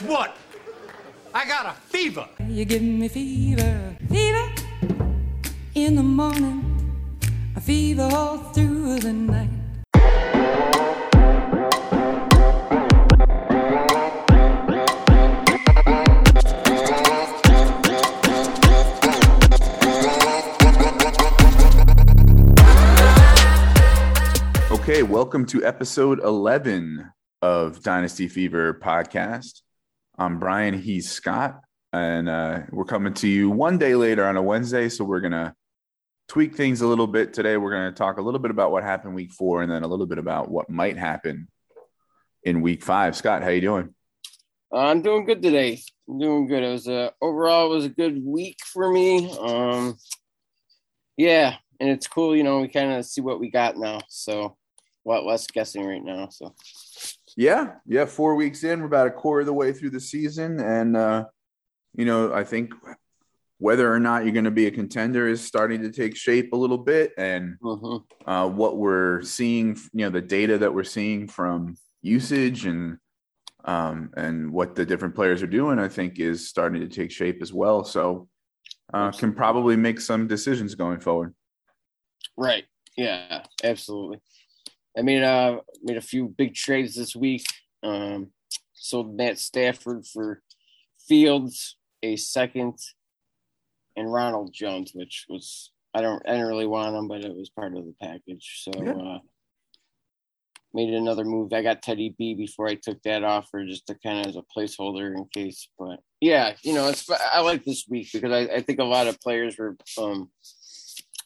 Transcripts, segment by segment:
guess what? I got a fever. You give me fever, fever in the morning, a fever all through the night. Okay, welcome to episode 11 of Dynasty Fever podcast. I'm Brian, he's Scott, and we're coming to you one day later on a Wednesday, so we're going to tweak things a little bit today. We're going to talk a little bit about what happened week 4 and then a little bit about what might happen in week 5. Scott, how you doing? I'm doing good today. I'm doing good. It was overall, it was a good week for me. And it's cool, you know, we kind of see what we got now, so a lot less guessing right now, so... Yeah. 4 weeks in, we're about a quarter of the way through the season. And, you know, I think whether or not you're going to be a contender is starting to take shape a little bit. And what we're seeing, you know, the data that we're seeing from usage and what the different players are doing, I think is starting to take shape as well. So can probably make some decisions going forward. Right. Yeah, absolutely. I mean, made a few big trades this week. Sold Matt Stafford for Fields, a second, and Ronald Jones, which was I didn't really want him, but it was part of the package. So made another move. I got Teddy B before I took that offer, just to kind of as a placeholder in case. But yeah, you know, I like this week because I think a lot of players were.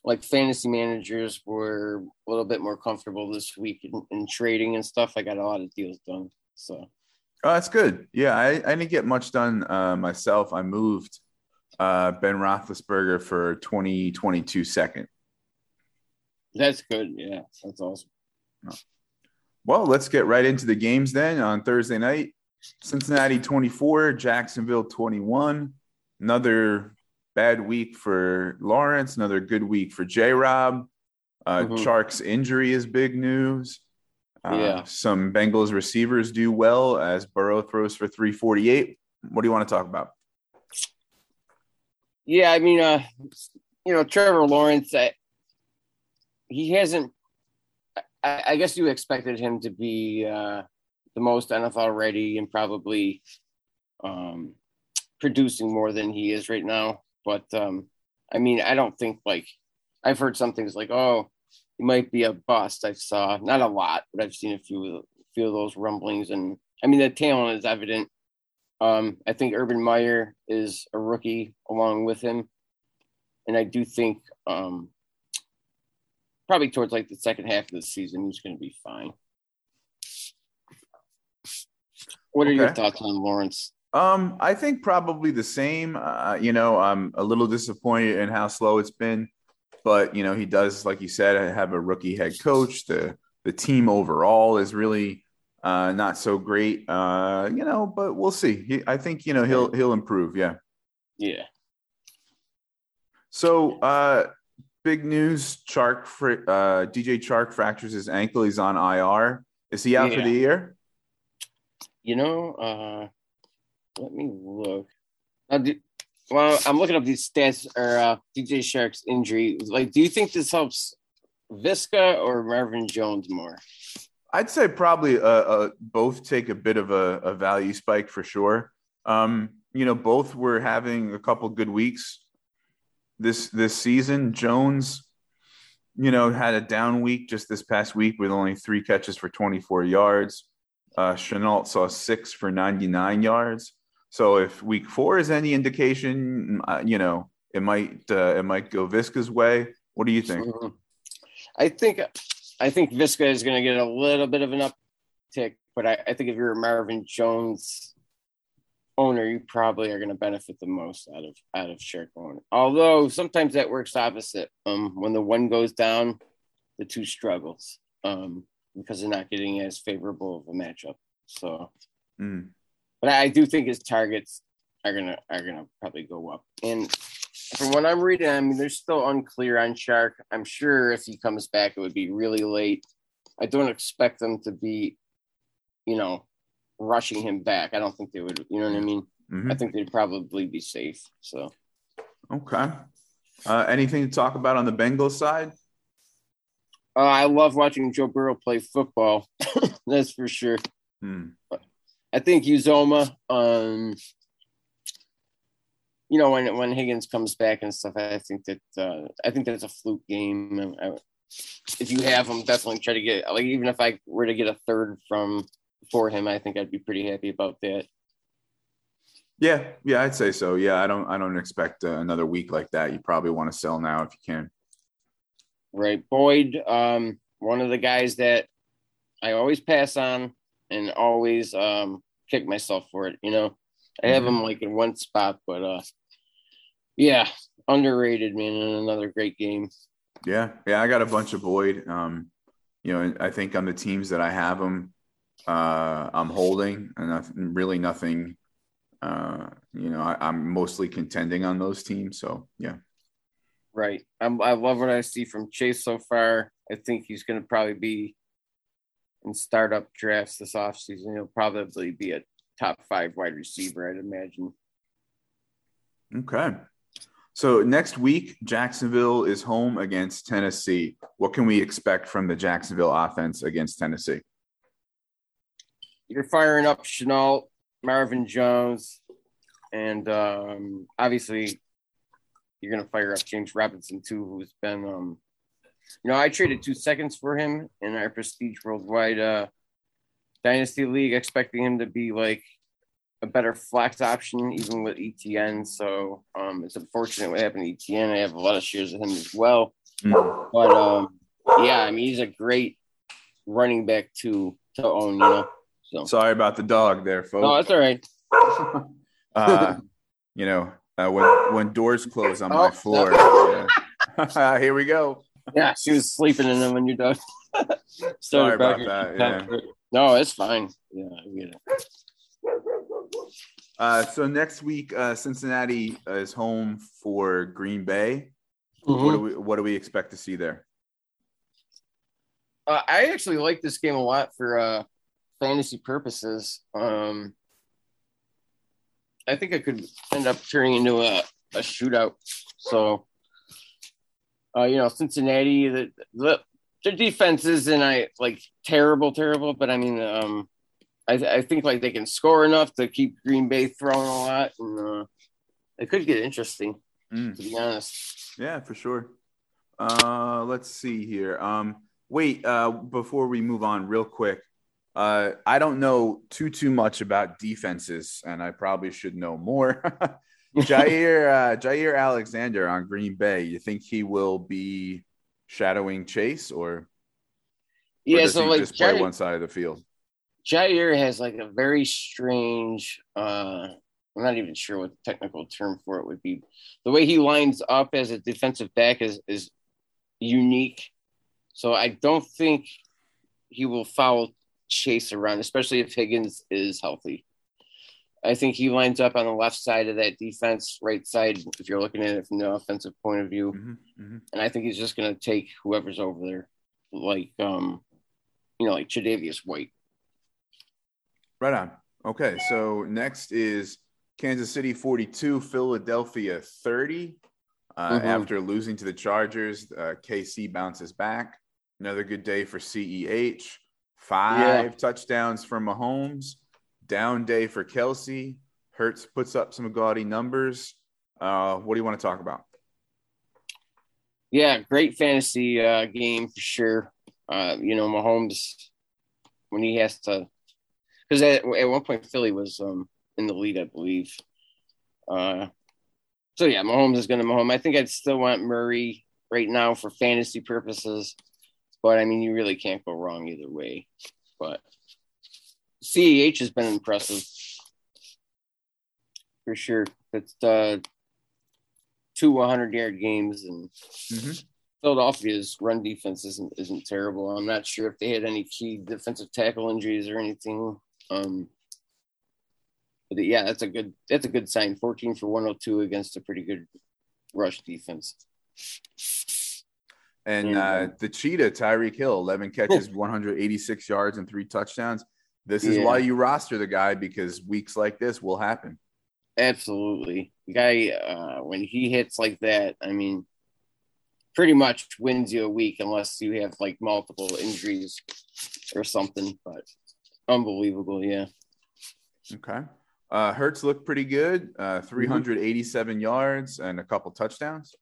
Like fantasy managers were a little bit more comfortable this week in trading and stuff. I got a lot of deals done. So that's good. Yeah. I didn't get much done myself. I moved Ben Roethlisberger for 2022 second. That's good. Yeah. That's awesome. Well, let's get right into the games then on Thursday night, Cincinnati 24, Jacksonville 21, another bad week for Lawrence, another good week for J-Rob. Chark's injury is big news. Some Bengals receivers do well as Burrow throws for 348. What do you want to talk about? Yeah, I mean, you know, Trevor Lawrence, he hasn't – I guess you expected him to be the most NFL ready and probably producing more than he is right now. But, I mean, I don't think, like, I've heard some things like, oh, he might be a bust. I saw, not a lot, but I've seen a few of those rumblings. And, I mean, the talent is evident. I think Urban Meyer is a rookie along with him. And I do think probably towards, like, the second half of the season, he's going to be fine. What are your thoughts on Lawrence? I think probably the same. You know, I'm a little disappointed in how slow it's been, but you know, he does, like you said, have a rookie head coach. The team overall is really not so great. You know, but we'll see. I think, you know, he'll improve. Yeah. So big news: Chark, DJ Chark fractures his ankle. He's on IR. Is he out for the year? You know. Let me look. I'm looking up these stats or DJ Chark's injury. Like, do you think this helps Visca or Marvin Jones more? I'd say probably both take a bit of a value spike for sure. You know, both were having a couple good weeks this season. Jones, you know, had a down week just this past week with only 3 catches for 24 yards. Chenault saw 6 for 99 yards. So if week 4 is any indication, you know, it might go Visca's way. What do you think? I think Visca is going to get a little bit of an uptick, but I think if you're a Marvin Jones owner, you probably are going to benefit the most out of Chark owner. Although sometimes that works opposite. When the one goes down, the two struggles because they're not getting as favorable of a matchup. So. But I do think his targets are gonna probably go up. And from what I'm reading, I mean, they're still unclear on Chark. I'm sure if he comes back, it would be really late. I don't expect them to be, you know, rushing him back. I don't think they would, you know what I mean? Mm-hmm. I think they'd probably be safe. So, okay. Anything to talk about on the Bengals side? I love watching Joe Burrow play football. That's for sure. I think Uzoma, you know, when Higgins comes back and stuff, I think that's a fluke game. If you have him, definitely try to get, like, even if I were to get a third for him, I think I'd be pretty happy about that. Yeah, I'd say so. Yeah, I don't expect another week like that. You probably want to sell now if you can. Right. Boyd, one of the guys that I always pass on and always kick myself for it, you know. I have him like in one spot, but yeah, underrated, man, in another great game. Yeah, I got a bunch of Boyd. You know, I think on the teams that I have him, I'm holding, and really nothing. You know, I'm mostly contending on those teams, so yeah. Right. I love what I see from Chase so far. I think he's going to probably be in startup drafts this offseason. He'll probably be a top 5 wide receiver, I'd imagine. Okay. So next week, Jacksonville is home against Tennessee. What can we expect from the Jacksonville offense against Tennessee? You're firing up Shenault, Marvin Jones, and obviously you're going to fire up James Robinson too, who's been you know, I traded 2 seconds for him in our Prestige Worldwide Dynasty League, expecting him to be like a better flex option, even with ETN. So it's unfortunate what happened to ETN. I have a lot of shares of him as well. But, yeah, I mean, he's a great running back to own, you know. So. Sorry about the dog there, folks. No, that's all right. You know, when doors close on my floor. No. Yeah. Here we go. Yeah, she was sleeping in them when you done. Sorry about that. Yeah. No, it's fine. Yeah, I get it. So next week, Cincinnati is home for Green Bay. Mm-hmm. What do we expect to see there? I actually like this game a lot for fantasy purposes. I think it could end up turning into a shootout. So, you know, Cincinnati, their defense isn't terrible, but I mean, I think like they can score enough to keep Green Bay throwing a lot, and it could get interesting, to be honest. Yeah, for sure. Let's see here. Before we move on, real quick, I don't know too much about defenses, and I probably should know more. Jaire Alexander on Green Bay. You think he will be shadowing Chase, or just play one side of the field? Jaire has like a very strange, I'm not even sure what the technical term for it would be. The way he lines up as a defensive back is unique. So I don't think he will foul Chase around, especially if Higgins is healthy. I think he lines up on the left side of that defense, right side, if you're looking at it from the offensive point of view. Mm-hmm. And I think he's just going to take whoever's over there, like Tre'Davious White. Right on. Okay, so next is Kansas City 42, Philadelphia 30. After losing to the Chargers, KC bounces back. Another good day for CEH. 5 touchdowns for Mahomes. Down day for Kelce. Hurts puts up some gaudy numbers. What do you want to talk about? Yeah, great fantasy game for sure. You know, Mahomes, when he has to – because at one point Philly was in the lead, I believe. So yeah, Mahomes is going to Mahomes. I think I'd still want Murray right now for fantasy purposes, but I mean you really can't go wrong either way. But CEH has been impressive for sure. That's 2 100-yard games, and Philadelphia's run defense isn't terrible. I'm not sure if they had any key defensive tackle injuries or anything. But yeah, that's a good sign. 14 for 102 against a pretty good rush defense. And the cheetah, Tyreek Hill, 11 catches, 186 yards, and 3 touchdowns. This is why you roster the guy, because weeks like this will happen. Absolutely. The guy, when he hits like that, I mean, pretty much wins you a week unless you have, like, multiple injuries or something. But unbelievable, yeah. Okay. Hurts looked pretty good, 387 yards and a couple touchdowns.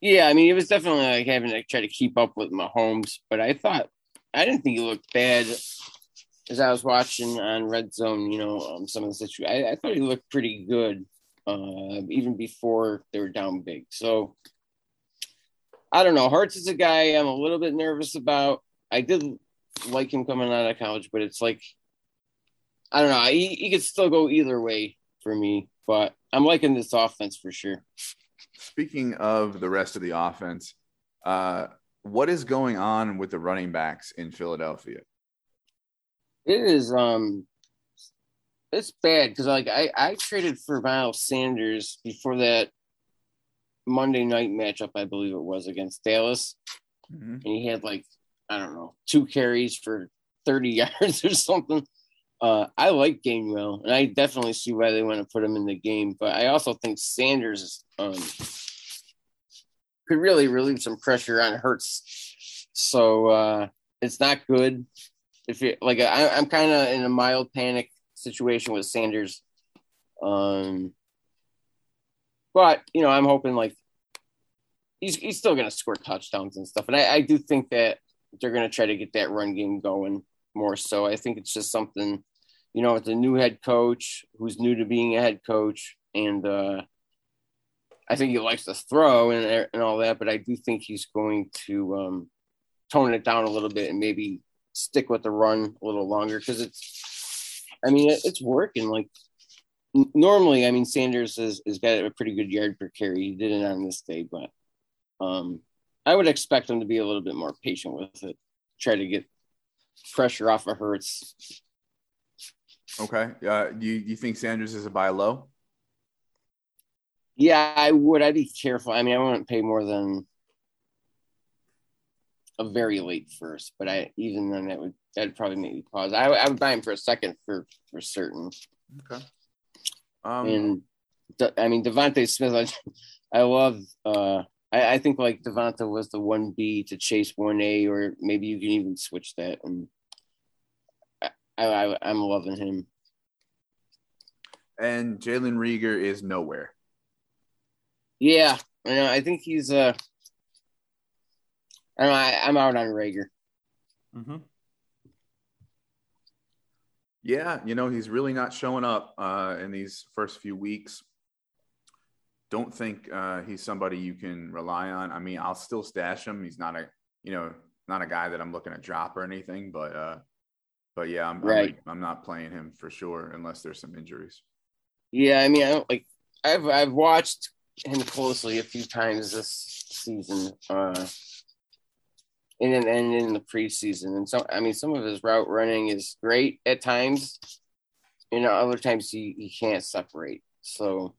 Yeah, I mean, it was definitely like having to try to keep up with Mahomes, but I didn't think he looked bad. As I was watching on Red Zone, you know, some of the situations, I thought he looked pretty good even before they were down big. So, I don't know. Hurts is a guy I'm a little bit nervous about. I did like him coming out of college, but it's like, I don't know. He could still go either way for me, but I'm liking this offense for sure. Speaking of the rest of the offense, what is going on with the running backs in Philadelphia? It is it's bad because like I traded for Miles Sanders before that Monday night matchup, I believe it was against Dallas, and he had like I don't know 2 carries for 30 yards or something. I like Gainwell, and I definitely see why they want to put him in the game, but I also think Sanders could really relieve some pressure on Hurts, so it's not good. If you like, I'm kind of in a mild panic situation with Sanders, but you know, I'm hoping like he's still going to score touchdowns and stuff. And I do think that they're going to try to get that run game going more. So I think it's just something, you know, it's a new head coach who's new to being a head coach, and I think he likes to throw and all that. But I do think he's going to tone it down a little bit and maybe stick with the run a little longer, because it's working. Like normally, I mean, Sanders has got a pretty good yard per carry. He did it on this day, but I would expect him to be a little bit more patient with it, try to get pressure off of Hurts. Okay. You think Sanders is a buy low? Yeah, I would. I'd be careful. I mean, I wouldn't pay more than a very late first, but even then that'd probably make me pause. I would buy him for a second for certain. Okay. And Devontae Smith, I love. I think like Devontae was the 1B to Chase 1A, or maybe you can even switch that. And I'm loving him. And Jalen Reagor is nowhere. Yeah, I know. I think he's I'm out on Reagor. Mm-hmm. Yeah, you know, he's really not showing up in these first few weeks. Don't think he's somebody you can rely on. I mean, I'll still stash him. He's not a guy that I'm looking to drop or anything. But yeah, I'm not playing him for sure unless there's some injuries. Yeah, I mean, I've watched him closely a few times this season. And in the preseason. And so, I mean, some of his route running is great at times. You know, other times he can't separate. So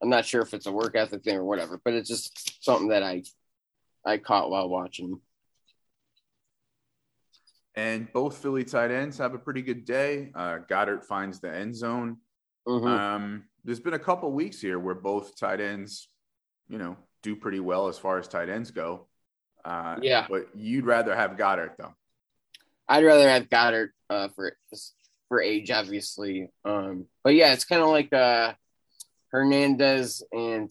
I'm not sure if it's a work ethic thing or whatever, but it's just something that I caught while watching. And both Philly tight ends have a pretty good day. Goddard finds the end zone. Mm-hmm. There's been a couple weeks here where both tight ends, you know, do pretty well as far as tight ends go. Yeah, but you'd rather have Goddard though. I'd rather have Goddard for age, obviously. But yeah, it's kind of like Hernandez and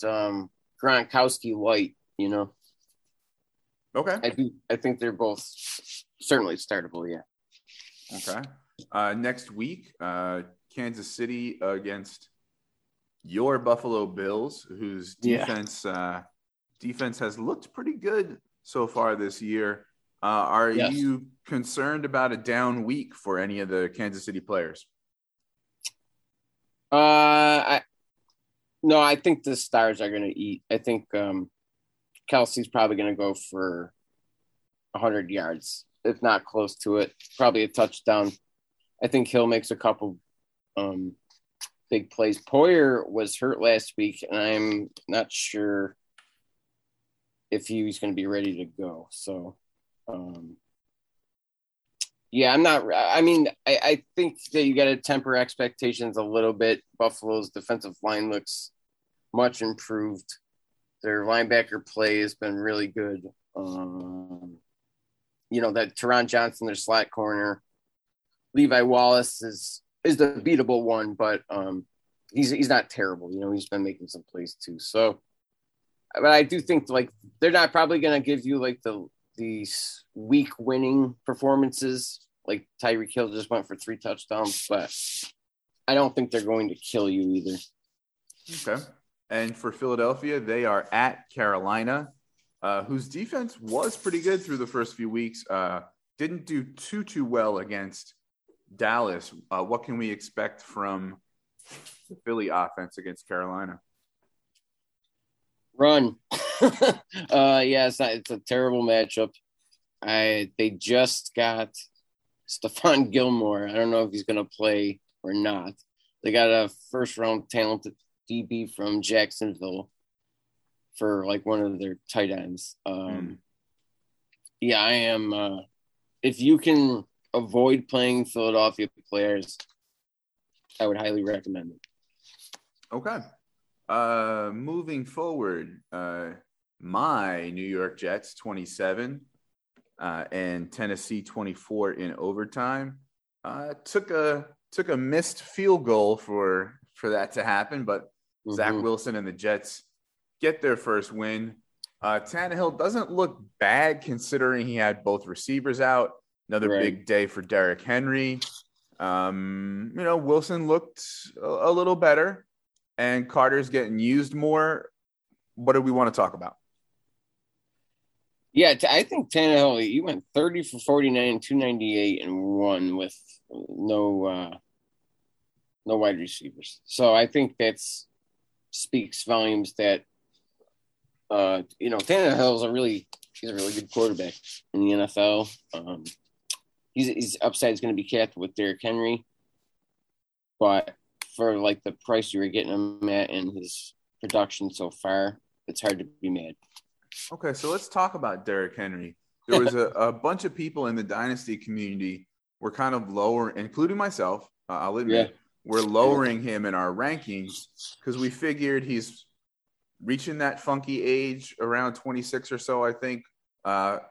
Gronkowski White, you know. Okay. I think they're both certainly startable. Yeah. Okay. Next week, Kansas City against your Buffalo Bills, whose defense defense has looked pretty good so far this year. Are you concerned about a down week for any of the Kansas City players? No, I think the Stars are going to eat. I think Kelsey's probably going to go for 100 yards, if not close to it, probably a touchdown. I think Hill makes a couple big plays. Poyer was hurt last week, and I'm not sure if he's going to be ready to go. So Yeah, I'm not. I mean, I think that you got to temper expectations a little bit. Buffalo's defensive line looks much improved. Their linebacker play has been really good. You know, that Teron Johnson, their slot corner, Levi Wallace is the beatable one, but he's not terrible. You know, he's been making some plays too. So, but I do think like they're not probably going to give you like these weak winning performances. Like Tyreek Hill just went for 3 touchdowns, but I don't think they're going to kill you either. Okay. And for Philadelphia, they are at Carolina, whose defense was pretty good through the first few weeks. Didn't do too well against Dallas. What can we expect from the Philly offense against Carolina? Run. It's a terrible matchup. They just got Stephon Gilmore. I don't know if he's going to play or not. They got a first-round talented DB from Jacksonville for, like, one of their tight ends. Yeah, I am if you can avoid playing Philadelphia players, I would highly recommend it. Okay. Moving forward, my New York Jets 27 and Tennessee 24 in overtime. Took a missed field goal for that to happen, but Zach Wilson and the Jets get their first win. Tannehill doesn't look bad considering he had both receivers out. Another big day for Derrick Henry. You know, Wilson looked a little better. And Carter's getting used more. What do we want to talk about? Yeah, I think Tannehill, he went 30 for 49, 298, and 1 with no wide receivers. So I think that speaks volumes that, you know, Tannehill's he's a really good quarterback in the NFL. His upside is going to be capped with Derrick Henry. But for like the price you were getting him at and his production so far, it's hard to be mad. Okay, so let's talk about Derrick Henry. There was a bunch of people in the dynasty community were kind of lower, including myself. I'll admit, we're lowering him in our rankings because we figured he's reaching that funky age around 26 or so, I think,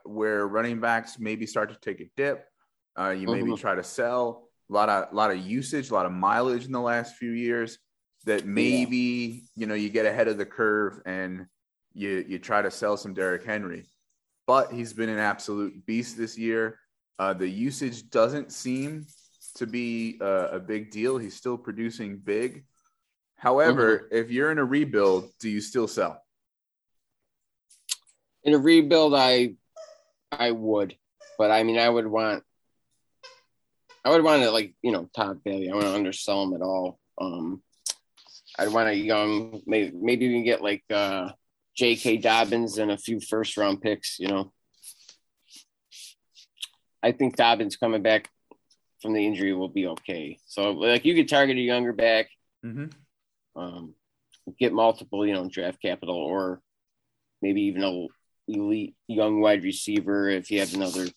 where running backs maybe start to take a dip. You maybe try to sell. A lot of usage, a lot of mileage in the last few years that maybe, you know, you get ahead of the curve and you try to sell some Derrick Henry. But he's been an absolute beast this year. The usage doesn't seem to be a big deal. He's still producing big. However, if you're in a rebuild, do you still sell? In a rebuild, I would. But, I mean, I would want to, like, you know, top value. I want to undersell him at all. I'd want a young, maybe we can get like J.K. Dobbins and a few first round picks, you know. I think Dobbins coming back from the injury will be okay. So, like, you could target a younger back, get multiple, you know, draft capital or maybe even an elite young wide receiver if you have another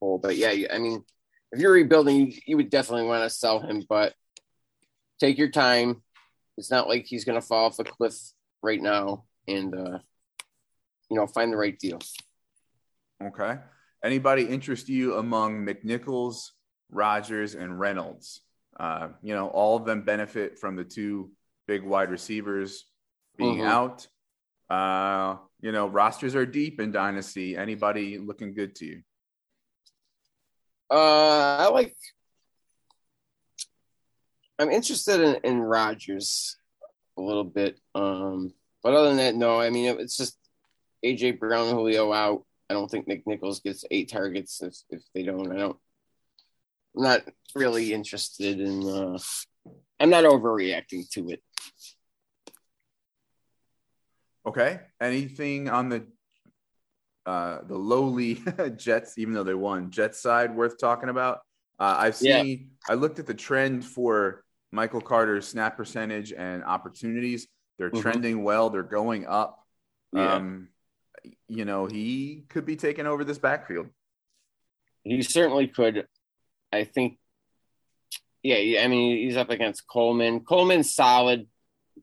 hole. But, yeah, I mean, if you're rebuilding, you would definitely want to sell him, but take your time. It's not like he's going to fall off a cliff right now and, you know, find the right deal. Okay. Anybody interest you among McNichols, Rodgers, and Reynolds? You know, all of them benefit from the two big wide receivers being out. You know, rosters are deep in Dynasty. Anybody looking good to you? I'm interested in Rodgers a little bit. But other than that, no. I mean, it's just A.J. Brown, Julio out. I don't think McNichols gets 8 targets if they don't. I'm not really interested in I'm not overreacting to it. Okay. Anything on the lowly Jets, even though they won, Jets side worth talking about. I've seen, I looked at the trend for Michael Carter's snap percentage and opportunities. They're trending well. They're going up. You know, he could be taking over this backfield. He certainly could. I think, yeah, I mean, he's up against Coleman. Coleman's solid,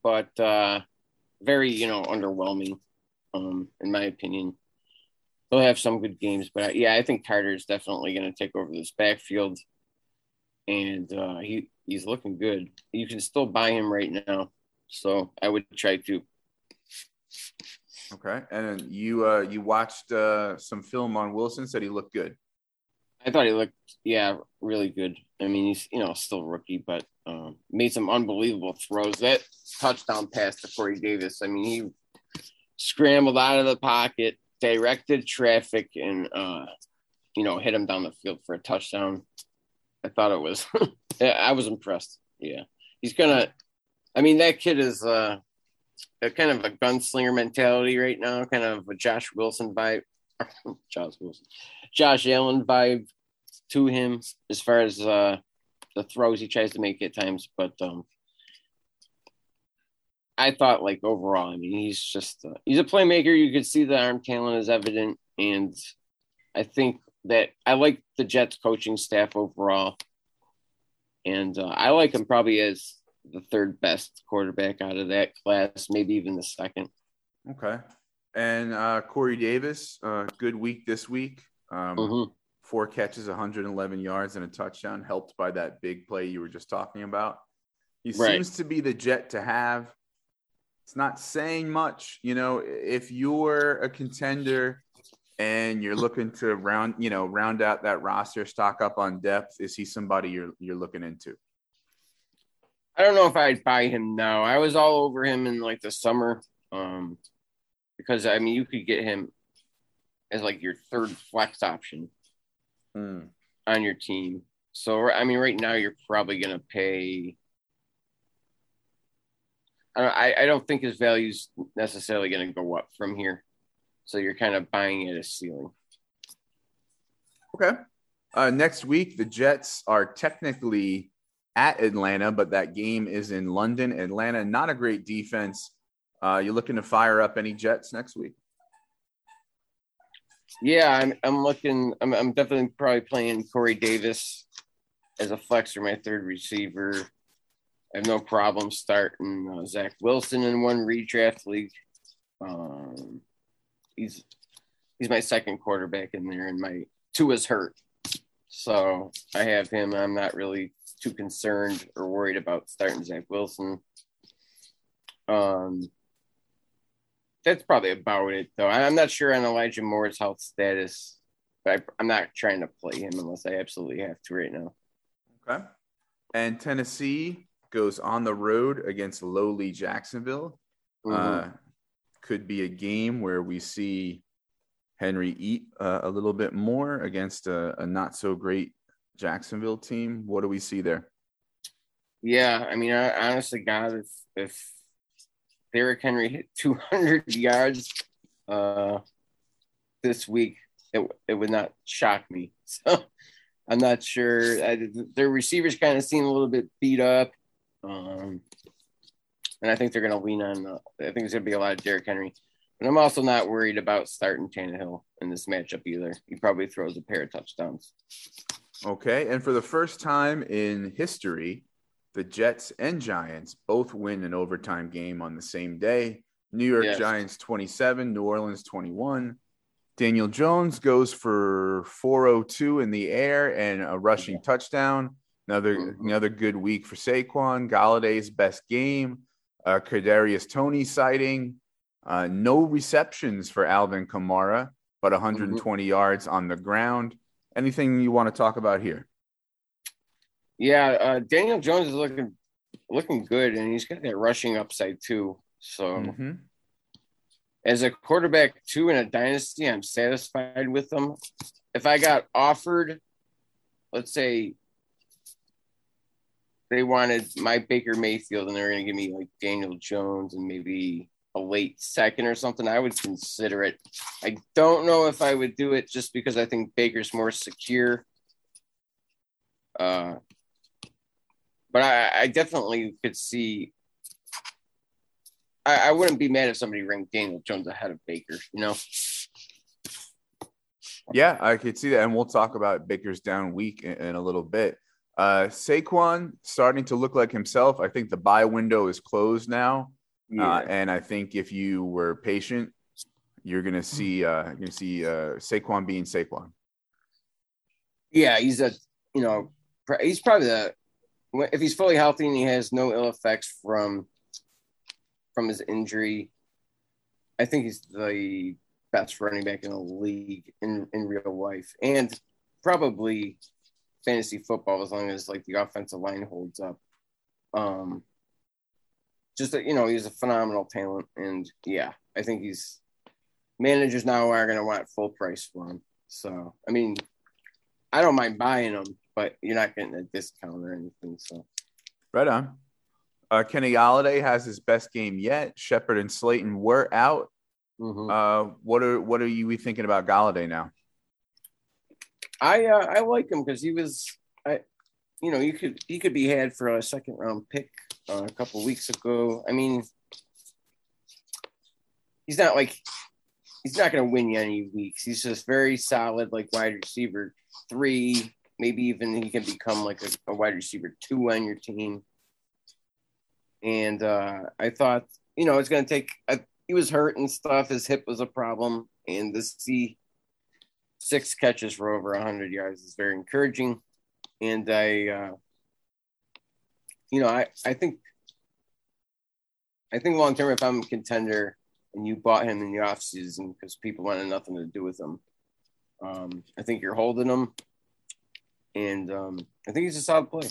but very, underwhelming, in my opinion. He'll have some good games, but yeah, I think Carter is definitely going to take over this backfield, and he's looking good. You can still buy him right now, so I would try to. Okay, and you watched some film on Wilson. Said he looked good. I thought he looked, really good. I mean, he's still rookie, but made some unbelievable throws. That touchdown pass to Corey Davis. I mean, he scrambled out of the pocket, directed traffic, and hit him down the field for a touchdown. I thought it was I was impressed. Yeah, he's gonna, I mean, that kid is a kind of a gunslinger mentality right now, kind of a Josh Wilson vibe, Josh Allen vibe to him as far as the throws he tries to make at times. But I thought, overall, I mean, he's just he's a playmaker. You could see the arm talent is evident, and I think that I like the Jets coaching staff overall, and I like him probably as the third best quarterback out of that class, maybe even the second. Okay. And Corey Davis, good week this week. 4 catches, 111 yards, and a touchdown, helped by that big play you were just talking about. He seems to be the Jet to have. It's not saying much, if you're a contender and you're looking to round out that roster, stock up on depth. Is he somebody you're looking into? I don't know if I'd buy him now. I was all over him in the summer, because I mean, you could get him as your third flex option on your team. So, I mean, right now you're probably going to pay. I don't think his value's necessarily going to go up from here. So you're kind of buying at a ceiling. Okay. Next week, the Jets are technically at Atlanta, but that game is in London. Atlanta, not a great defense. You looking to fire up any Jets next week? Yeah, I'm looking. I'm definitely probably playing Corey Davis as a flex or my third receiver. I have no problem starting Zach Wilson in one redraft league. He's my second quarterback in there, and my two is hurt. So I have him. I'm not really too concerned or worried about starting Zach Wilson. That's probably about it, though. I'm not sure on Elijah Moore's health status, but I'm not trying to play him unless I absolutely have to right now. Okay. And Tennessee goes on the road against lowly Jacksonville. Could be a game where we see Henry eat a little bit more against a not-so-great Jacksonville team. What do we see there? Yeah, I mean, honestly, God, if Derrick Henry hit 200 yards this week, it would not shock me. So I'm not sure. Their receivers kind of seem a little bit beat up. And I think they're going to lean on I think there's going to be a lot of Derrick Henry. But I'm also not worried about starting Tannehill in this matchup either. He probably throws a pair of touchdowns. Okay, and for the first time in history, the Jets and Giants both win an overtime game on the same day. New York Giants 27, New Orleans 21. Daniel Jones goes for 402 in the air and a rushing touchdown. Another good week for Saquon. Galladay's best game. Kadarius Toney sighting. No receptions for Alvin Kamara, but 120 yards on the ground. Anything you want to talk about here? Yeah, Daniel Jones is looking good, and he's got that rushing upside too. So as a quarterback too in a dynasty, I'm satisfied with them. If I got offered, let's say they wanted my Baker Mayfield and they were going to give me Daniel Jones and maybe a late second or something, I would consider it. I don't know if I would do it just because I think Baker's more secure. But I definitely could see – I wouldn't be mad if somebody ranked Daniel Jones ahead of Baker, Yeah, I could see that. And we'll talk about Baker's down week in a little bit. Saquon starting to look like himself. I think the bye window is closed now. Yeah. And I think if you were patient, you're going to see Saquon being Saquon. Yeah, he's probably the – if he's fully healthy and he has no ill effects from his injury, I think he's the best running back in the league in real life and probably fantasy football as long as, like, the offensive line holds up. He's a phenomenal talent. And, yeah, I think he's – managers now are going to want full price for him. So, I mean – I don't mind buying them, but you're not getting a discount or anything. So, right on. Kenny Galladay has his best game yet. Shepard and Slayton were out. Mm-hmm. What are you thinking about Galladay now? I like him because he was he could be had for a second round pick a couple weeks ago. I mean, he's not going to win you any weeks. He's just very solid, like wide receiver 3, maybe even he can become like a wide receiver 2 on your team. And I thought, it's going to take he was hurt and stuff. His hip was a problem. And to see 6 catches for over 100 yards is very encouraging. And I think long-term, if I'm a contender and you bought him in the offseason because people wanted nothing to do with him, I think you're holding him, and I think he's a solid play.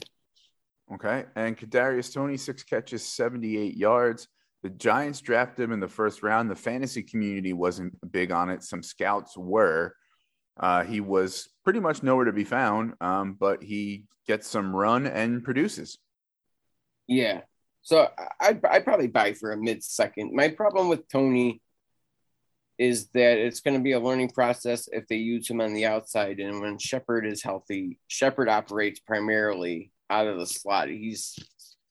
Okay, and Kadarius Toney, 6 catches, 78 yards. The Giants drafted him in the first round. The fantasy community wasn't big on it. Some scouts were. He was pretty much nowhere to be found, but he gets some run and produces. Yeah, so I'd probably buy for a mid-second. My problem with Toney is that it's going to be a learning process if they use him on the outside. And when Shepard is healthy, Shepard operates primarily out of the slot. He's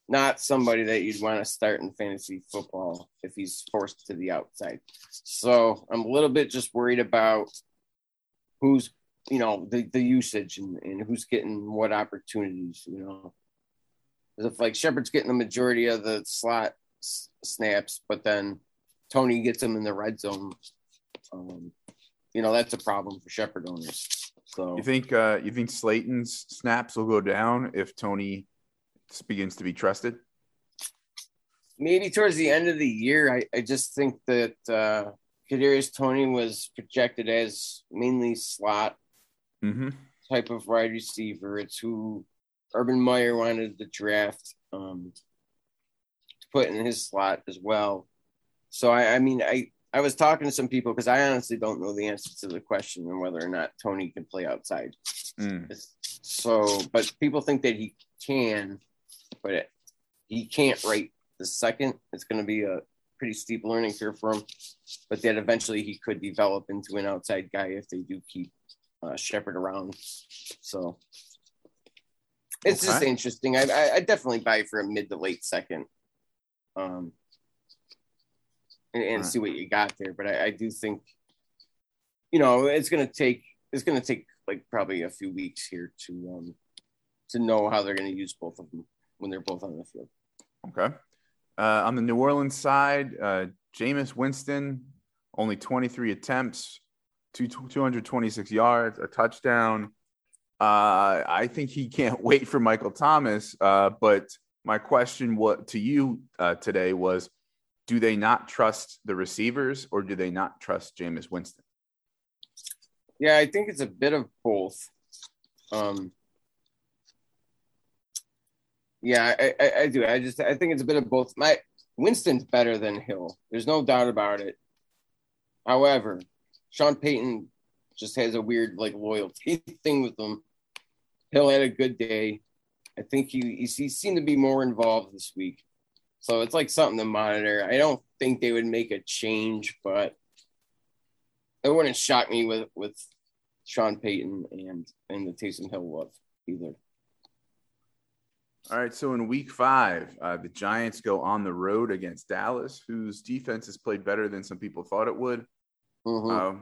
not somebody that you'd want to start in fantasy football if he's forced to the outside. So I'm a little bit just worried about who's, the usage and who's getting what opportunities, Because if, Shepard's getting the majority of the slot snaps, but then Toney gets him in the red zone, that's a problem for Shepard owners. So you think Slayton's snaps will go down if Toney begins to be trusted? Maybe towards the end of the year. I just think that Kadarius Toney was projected as mainly slot type of wide receiver. It's who Urban Meyer wanted to draft to put in his slot as well. So, I was talking to some people because I honestly don't know the answer to the question and whether or not Toney can play outside. Mm. So, but people think that he can, but he can't right this second. It's going to be a pretty steep learning curve for him, but that eventually he could develop into an outside guy if they do keep Shepard around. So, it's just interesting. I definitely buy for a mid to late second. And see what you got there. But I do think, it's gonna take like probably a few weeks here to know how they're gonna use both of them when they're both on the field. Okay. On the New Orleans side, Jameis Winston, only 23 attempts, 226 yards, a touchdown. I think he can't wait for Michael Thomas. But my question to you today was, do they not trust the receivers or do they not trust Jameis Winston? Yeah, I think it's a bit of both. I do. I think it's a bit of both. Winston's better than Hill. There's no doubt about it. However, Sean Payton just has a weird loyalty thing with him. Hill had a good day. I think he seemed to be more involved this week. So it's something to monitor. I don't think they would make a change, but it wouldn't shock me with Sean Payton and the Taysom Hill love either. All right, so in week 5, the Giants go on the road against Dallas, whose defense has played better than some people thought it would. Mm-hmm.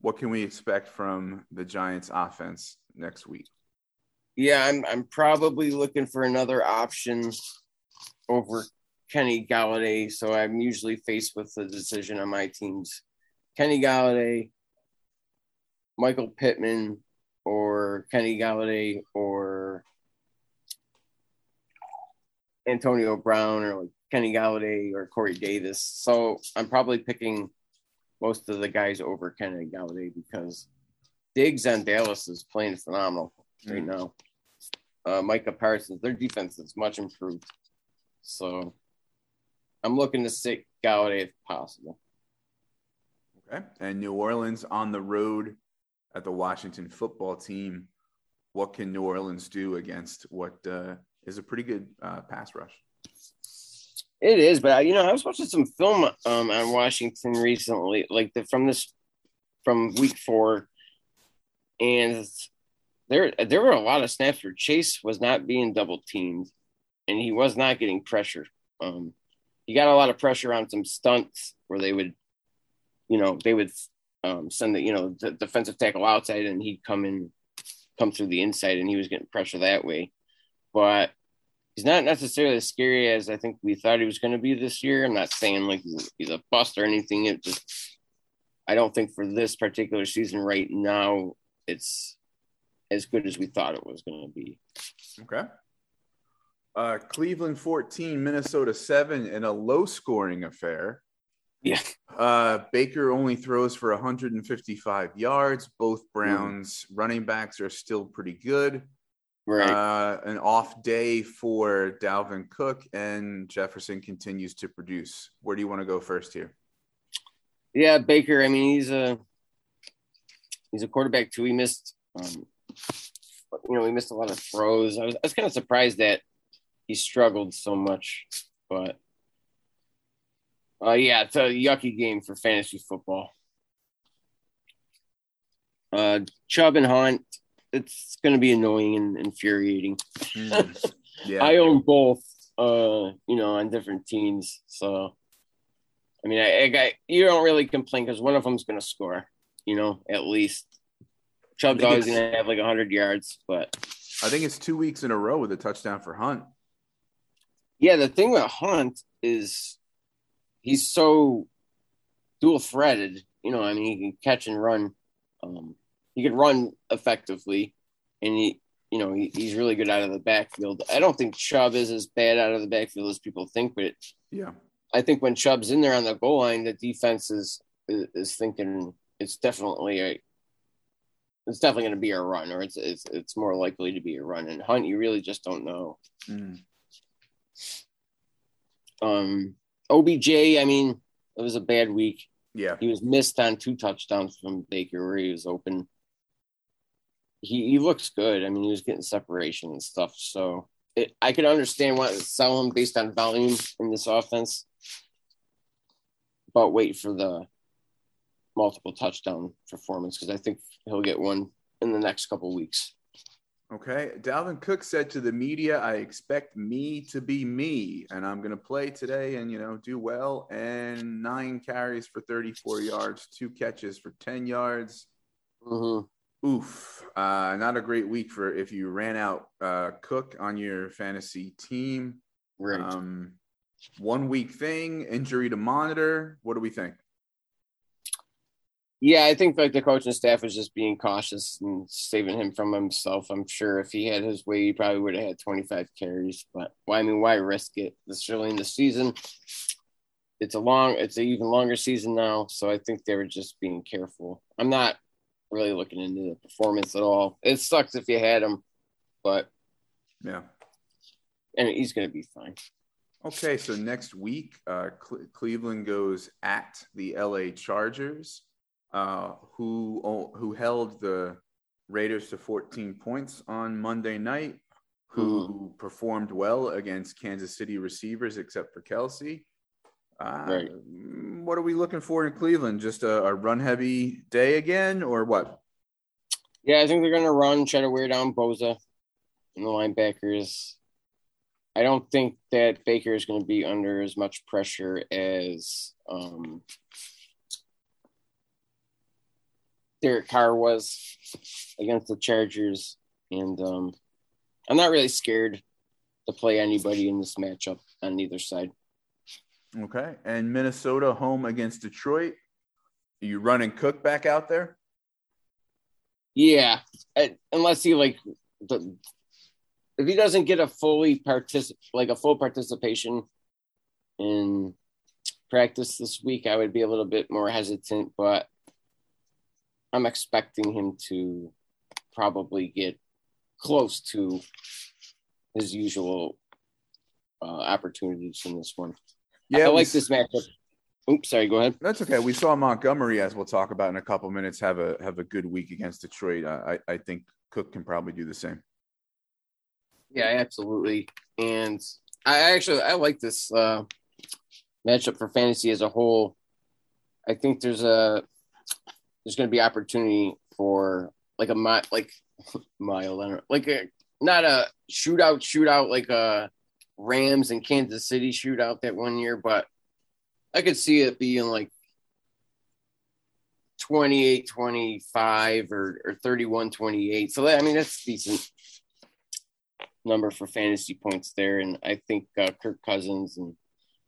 what can we expect from the Giants offense next week? Yeah, I'm probably looking for another option over Kenny Galladay. So I'm usually faced with the decision on my teams. Kenny Galladay, Michael Pittman, or Kenny Galladay, or Antonio Brown, or like Kenny Galladay, or Corey Davis. So I'm probably picking most of the guys over Kenny Galladay because Diggs on Dallas is playing phenomenal right now. Micah Parsons, their defense is much improved. So I'm looking to stick Galladay if possible. Okay. And New Orleans on the road at the Washington football team. What can New Orleans do against what is a pretty good pass rush? It is, but I was watching some film on Washington recently, like from week 4, and there were a lot of snaps where Chase was not being double teamed, and he was not getting pressure. He got a lot of pressure on some stunts where they would send the defensive tackle outside, and he'd come through the inside, and he was getting pressure that way, but he's not necessarily as scary as I think we thought he was going to be this year. I'm not saying like he's a bust or anything. It just, I don't think for this particular season right now, it's as good as we thought it was going to be. Okay. Cleveland 14, Minnesota 7 in a low scoring affair. Yeah. Baker only throws for 155 yards. Both Browns running backs are still pretty good. Right. An off day for Dalvin Cook, and Jefferson continues to produce. Where do you want to go first here? Yeah, Baker. I mean, he's a quarterback too. He missed, he missed a lot of throws. I was kind of surprised that he struggled so much, but yeah, it's a yucky game for fantasy football. Chubb and Hunt. It's going to be annoying and infuriating. Yeah. I own both, on different teams. So, I mean, you don't really complain because one of them's going to score, at least. Chubb's always going to have like 100 yards, but I think it's 2 weeks in a row with a touchdown for Hunt. Yeah, the thing with Hunt is he's so dual-threaded. He can catch and run. He could run effectively, and he's really good out of the backfield. I don't think Chubb is as bad out of the backfield as people think, but yeah, I think when Chubb's in there on the goal line, the defense is thinking it's definitely going to be a run, or it's more likely to be a run. And Hunt, you really just don't know. OBJ, I mean, it was a bad week. Yeah, he was missed on 2 touchdowns from Baker where he was open. He looks good. I mean, he was getting separation and stuff. So I could understand why sell him based on volume in this offense, but wait for the multiple touchdown performance because I think he'll get one in the next couple weeks. Okay. Dalvin Cook said to the media, I expect me to be me, and I'm going to play today and, do well. And 9 carries for 34 yards, 2 catches for 10 yards. Mm-hmm. Oof. Not a great week for if you ran out Cook on your fantasy team. Right. 1 week thing, injury to monitor. What do we think? Yeah, I think like the coaching staff was just being cautious and saving him from himself. I'm sure if he had his way, he probably would have had 25 carries. But why risk it this early in the season? It's an even longer season now, so I think they were just being careful. I'm not really looking into the performance at all. It sucks if you had him, but yeah, and he's going to be fine. Okay, so next week, Cleveland goes at the LA Chargers, who held the Raiders to 14 points on Monday night, who performed well against Kansas City receivers except for Kelce. Right. What are we looking for in Cleveland? Just a run-heavy day again, or what? Yeah, I think they're going to run, try to wear down Bosa and the linebackers. I don't think that Baker is going to be under as much pressure as Derek Carr was against the Chargers. And I'm not really scared to play anybody in this matchup on either side. Okay. And Minnesota home against Detroit. Are you running Cook back out there? Yeah. Unless he if he doesn't get a full participation in practice this week, I would be a little bit more hesitant, but I'm expecting him to probably get close to his usual opportunities in this one. Yeah, I like this matchup. Oops, sorry, go ahead. That's okay. We saw Montgomery, as we'll talk about in a couple minutes, have a good week against Detroit. I think Cook can probably do the same. Yeah, absolutely. And I like this matchup for fantasy as a whole. I think there's going to be opportunity for not a shootout like a Rams and Kansas City shootout that one year, but I could see it being like 28-25 or 31-28. So that's a decent number for fantasy points there. And I think Kirk Cousins and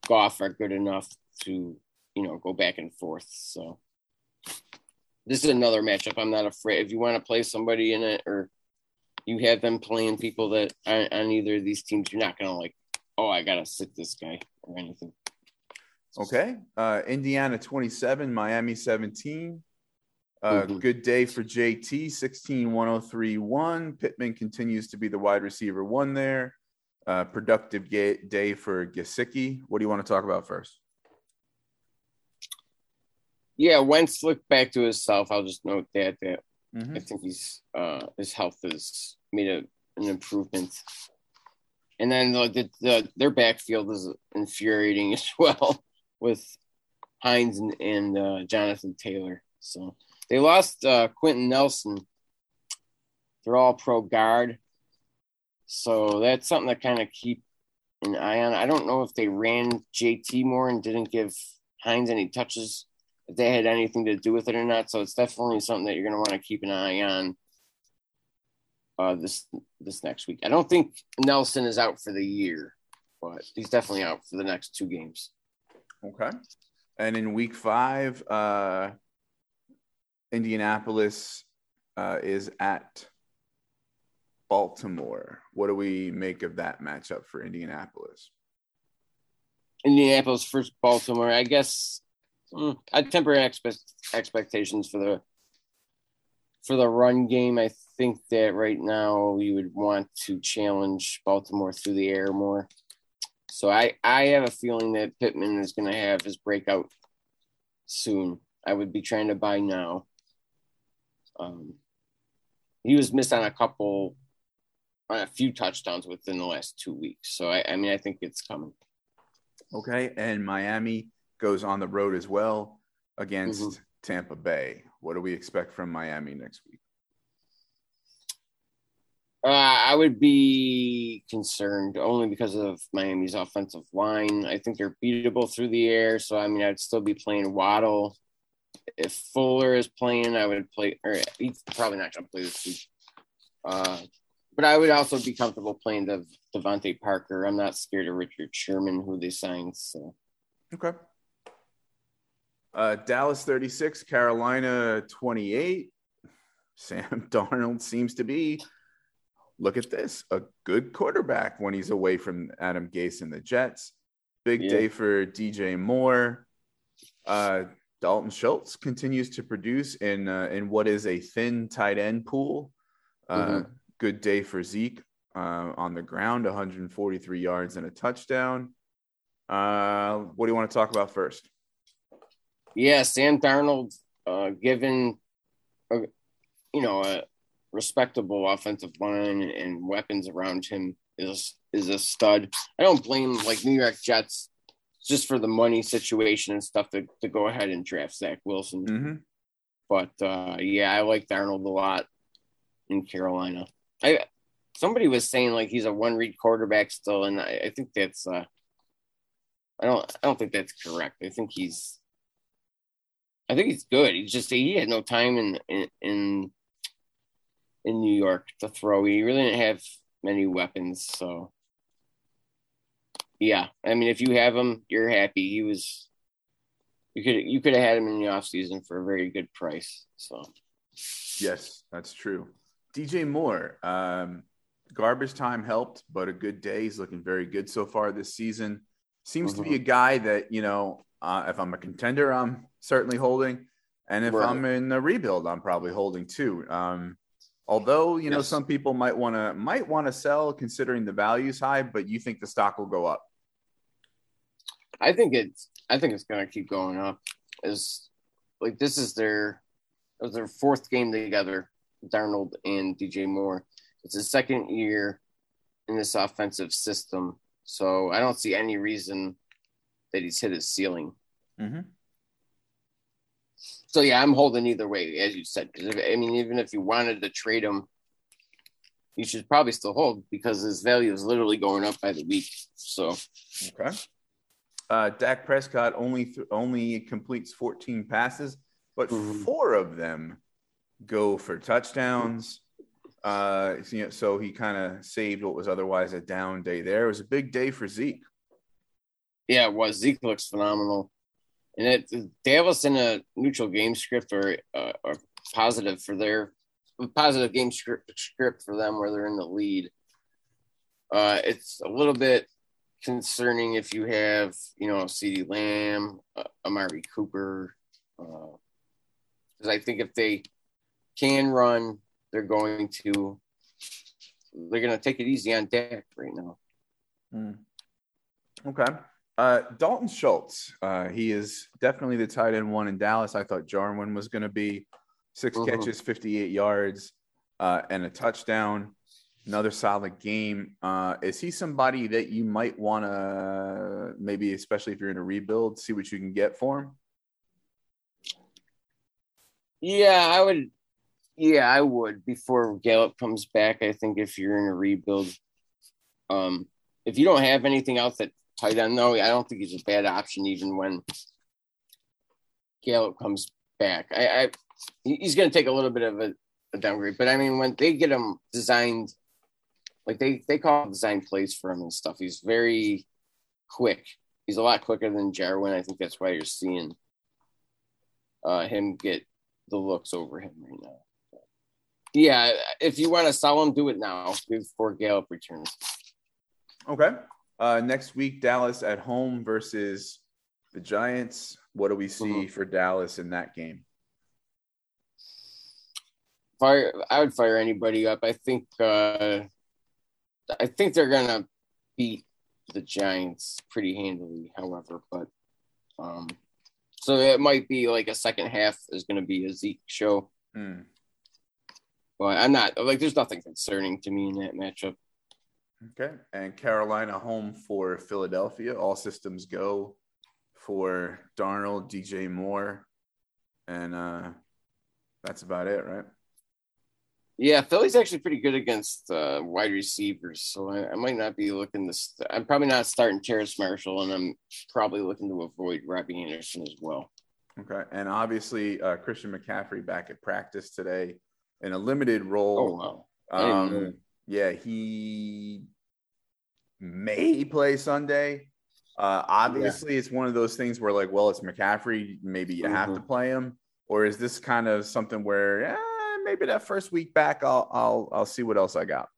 Goff are good enough to, go back and forth. So this is another matchup. I'm not afraid. If you want to play somebody in it or you have them playing people that aren't on either of these teams, you're not going to I got to sit this guy or anything. Okay. Indiana 27, Miami 17. Good day for JT, 16-103-1. Pittman continues to be the wide receiver one there. Productive day for Gesicki. What do you want to talk about first? Yeah, Wentz looked back to himself. I'll just note that I think he's his health has made an improvement. And then their backfield is infuriating as well with Hines and Jonathan Taylor. So they lost Quentin Nelson. They're all pro guard. So that's something to kind of keep an eye on. I don't know if they ran JT more and didn't give Hines any touches, if they had anything to do with it or not. So it's definitely something that you're going to want to keep an eye on this next week. I don't think Nelson is out for the year, but he's definitely out for the next two games. Okay. And in week 5, Indianapolis is at Baltimore. What do we make of that matchup for Indianapolis? Indianapolis versus Baltimore. I guess I temper expectations for the run game. I think that right now you would want to challenge Baltimore through the air more. So I have a feeling that Pittman is going to have his breakout soon. I would be trying to buy now. He was missed on a few touchdowns within the last 2 weeks. So, I think it's coming. Okay, and Miami goes on the road as well against Tampa Bay. What do we expect from Miami next week? I would be concerned only because of Miami's offensive line. I think they're beatable through the air. So, I'd still be playing Waddle. If Fuller is playing, I would play, or he's probably not going to play this week. But I would also be comfortable playing Devontae Parker. I'm not scared of Richard Sherman, who they signed. So. Okay. Dallas 36, Carolina 28. Sam Darnold seems to be, look at this, a good quarterback when he's away from Adam Gase and the Jets. Big day for DJ Moore. Dalton Schultz continues to produce in what is a thin tight end pool. Good day for Zeke on the ground, 143 yards and a touchdown. What do you want to talk about first? Yeah, Sam Darnold, given a respectable offensive line and weapons around him, is a stud. I don't blame New York Jets just for the money situation and stuff to go ahead and draft Zach Wilson. But I like Darnold a lot in Carolina. Somebody was saying he's a one-read quarterback still, and I think that's I don't think that's correct. I think he's I think he's good. He's just, he had no time in New York to throw. He really didn't have many weapons. So, yeah. I mean, if you have him, you're happy. He was, you could have had him in the offseason for a very good price. So, yes, that's true. DJ Moore, garbage time helped, but a good day. He's looking very good so far this season. Seems to be a guy that, you know, if I'm a contender, I'm certainly holding. And if I'm in a rebuild, I'm probably holding too. Although, you know, some people might want to sell considering the value's high, but you think the stock will go up. I think it's going to keep going up. Is like, this is their fourth game together, Darnold and DJ Moore. It's his second year in this offensive system. So I don't see any reason that he's hit his ceiling. Mm-hmm. So, yeah, I'm holding either way, as you said. Because, I mean, even if you wanted to trade him, you should probably still hold because his value is literally going up by the week. So, okay. Dak Prescott only completes 14 passes, but four of them go for touchdowns. You know, so he kind of saved what was otherwise a down day there. It was a big day for Zeke. Yeah, it was. Zeke looks phenomenal. And they have us in a neutral game script or positive for their positive game script for them where they're in the lead. It's a little bit concerning if you have, you know, CeeDee Lamb, Amari Cooper. Because I think if they can run, they're going to take it easy on Dak right now. Okay. Dalton Schultz, he is definitely the tight end one in Dallas. I thought Jarwin was going to be six catches, 58 yards, and a touchdown. Another solid game. Is he somebody that you might want to maybe, especially if you're in a rebuild, see what you can get for him? Yeah, I would. Yeah, I would. Before Gallup comes back, I think if you're in a rebuild, if you don't have anything else at tight end, though, I don't think he's a bad option even when Gallup comes back. He's going to take a little bit of a downgrade, but I mean, when they get him designed, like they call design plays for him and stuff, he's very quick. He's a lot quicker than Jarwin. I think that's why you're seeing him get the looks over him right now. Yeah, if you want to sell him, do it now before Gallup returns. Okay. Next week, Dallas at home versus the Giants. What do we see for Dallas in that game? I would fire anybody up. I think they're going to beat the Giants pretty handily, however. But so it might be like a second half is going to be a Zeke show. But I'm not – like, there's nothing concerning to me in that matchup. Okay. And Carolina home for Philadelphia. All systems go for Darnold, DJ Moore, and that's about it, right? Yeah, Philly's actually pretty good against wide receivers, so I might not be looking to I'm probably not starting Terrace Marshall, and I'm probably looking to avoid Robbie Anderson as well. Okay. And obviously Christian McCaffrey back at practice today. In a limited role. Oh, wow. Yeah, he may play Sunday. Obviously, it's one of those things where, like, well, it's McCaffrey. Maybe you have to play him. Or is this kind of something where maybe that first week back, I'll see what else I got.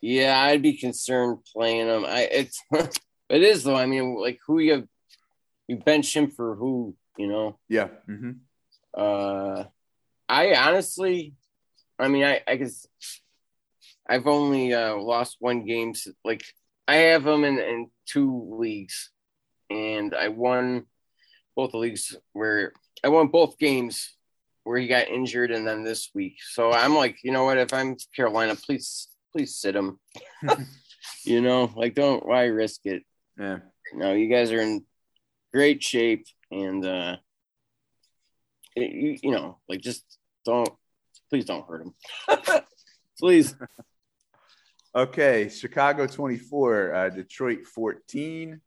Yeah, I'd be concerned playing him. It is though. I mean, like, who you bench him for who, you know? Yeah. Mm-hmm. I guess I've only lost one game. Like, I have them in two leagues, and I won both the leagues where I won both games where he got injured, and then this week. So I'm like, you know what? If I'm Carolina, please sit him. You know, like, don't, why risk it? Yeah. No, you guys are in great shape, and you know, like, just please don't hurt him. Please. Okay. Chicago 24, Detroit 14.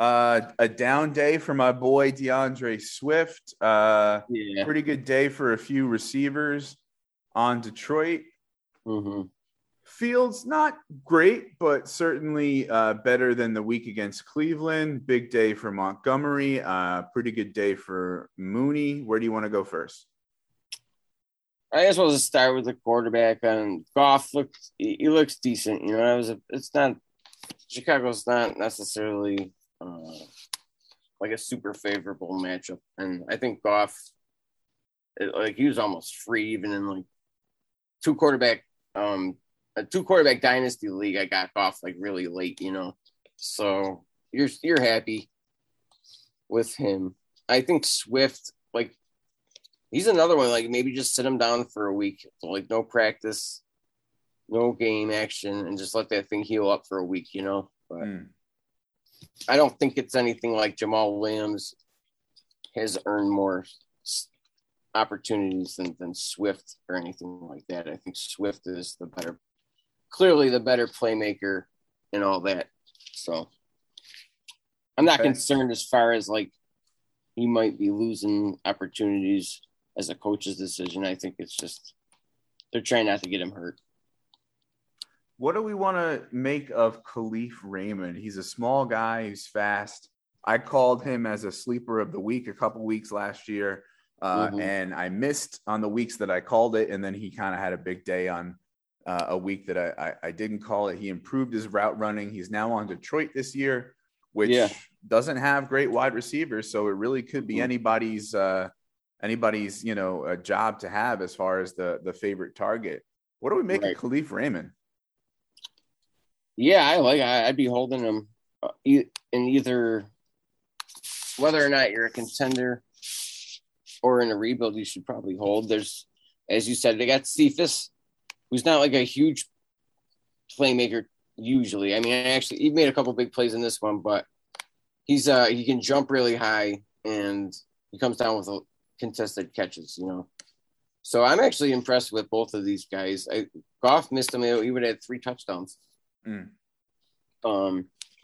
A down day for my boy DeAndre Swift. Pretty good day for a few receivers on Detroit. Mm-hmm. Fields, not great, but certainly better than the week against Cleveland. Big day for Montgomery. Pretty good day for Mooney. Where do you want to go first? I guess we'll just start with the quarterback. Goff looks decent. You know, Chicago's not necessarily like a super favorable matchup, and I think Goff, he was almost free even in like a two quarterback dynasty league. I got Goff like really late, you know, so you're happy with him. I think Swift, like, he's another one, like, maybe just sit him down for a week, so, like, no practice, no game action, and just let that thing heal up for a week, you know. But I don't think it's anything like Jamal Williams has earned more opportunities than Swift or anything like that. I think Swift is clearly the better playmaker and all that. So I'm not concerned as far as like he might be losing opportunities as a coach's decision. I think it's just they're trying not to get him hurt. What do we want to make of Kalif Raymond? He's a small guy. He's fast. I called him as a sleeper of the week a couple weeks last year, and I missed on the weeks that I called it, and then he kind of had a big day on a week that I didn't call it. He improved his route running. He's now on Detroit this year, which doesn't have great wide receivers, so it really could be anybody's you know, a job to have as far as the favorite target. What do we make of Kalif Raymond? Yeah, I'd be holding him in either whether or not you're a contender or in a rebuild, you should probably hold. There's, as you said, they got Cephas, who's not like a huge playmaker usually. I mean, he made a couple big plays in this one, but he's he can jump really high and he comes down with contested catches, you know. So I'm actually impressed with both of these guys. Goff missed him; he would have had 3 touchdowns. I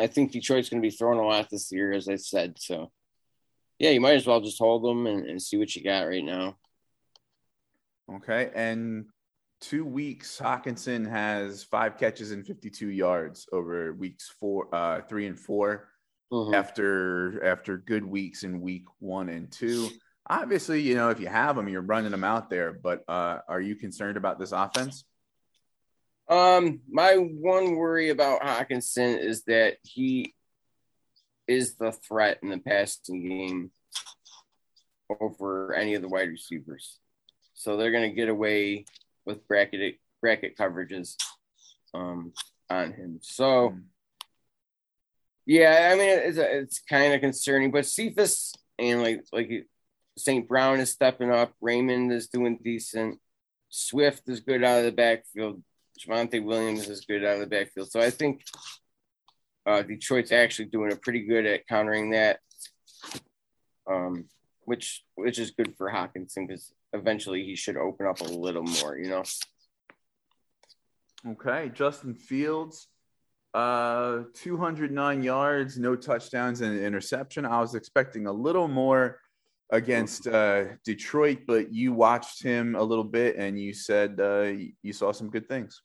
think Detroit's going to be throwing a lot this year, as I said. So, yeah, you might as well just hold them and see what you got right now. Okay, and 2 weeks, Hockenson has 5 catches and 52 yards over weeks 3 and 4 after good weeks in week 1 and 2. Obviously, you know, if you have them, you're running them out there. But are you concerned about this offense? My one worry about Hockenson is that he is the threat in the passing game over any of the wide receivers. So they're going to get away with bracket coverages on him. So, yeah, I mean, it's kind of concerning. But Cephas and like St. Brown is stepping up. Raymond is doing decent. Swift is good out of the backfield. Javonte Williams is good out of the backfield. So I think Detroit's actually doing a pretty good at countering that, which is good for Hockenson because eventually he should open up a little more, you know? Okay. Justin Fields, 209 yards, no touchdowns and an interception. I was expecting a little more against Detroit, but you watched him a little bit and you said you saw some good things.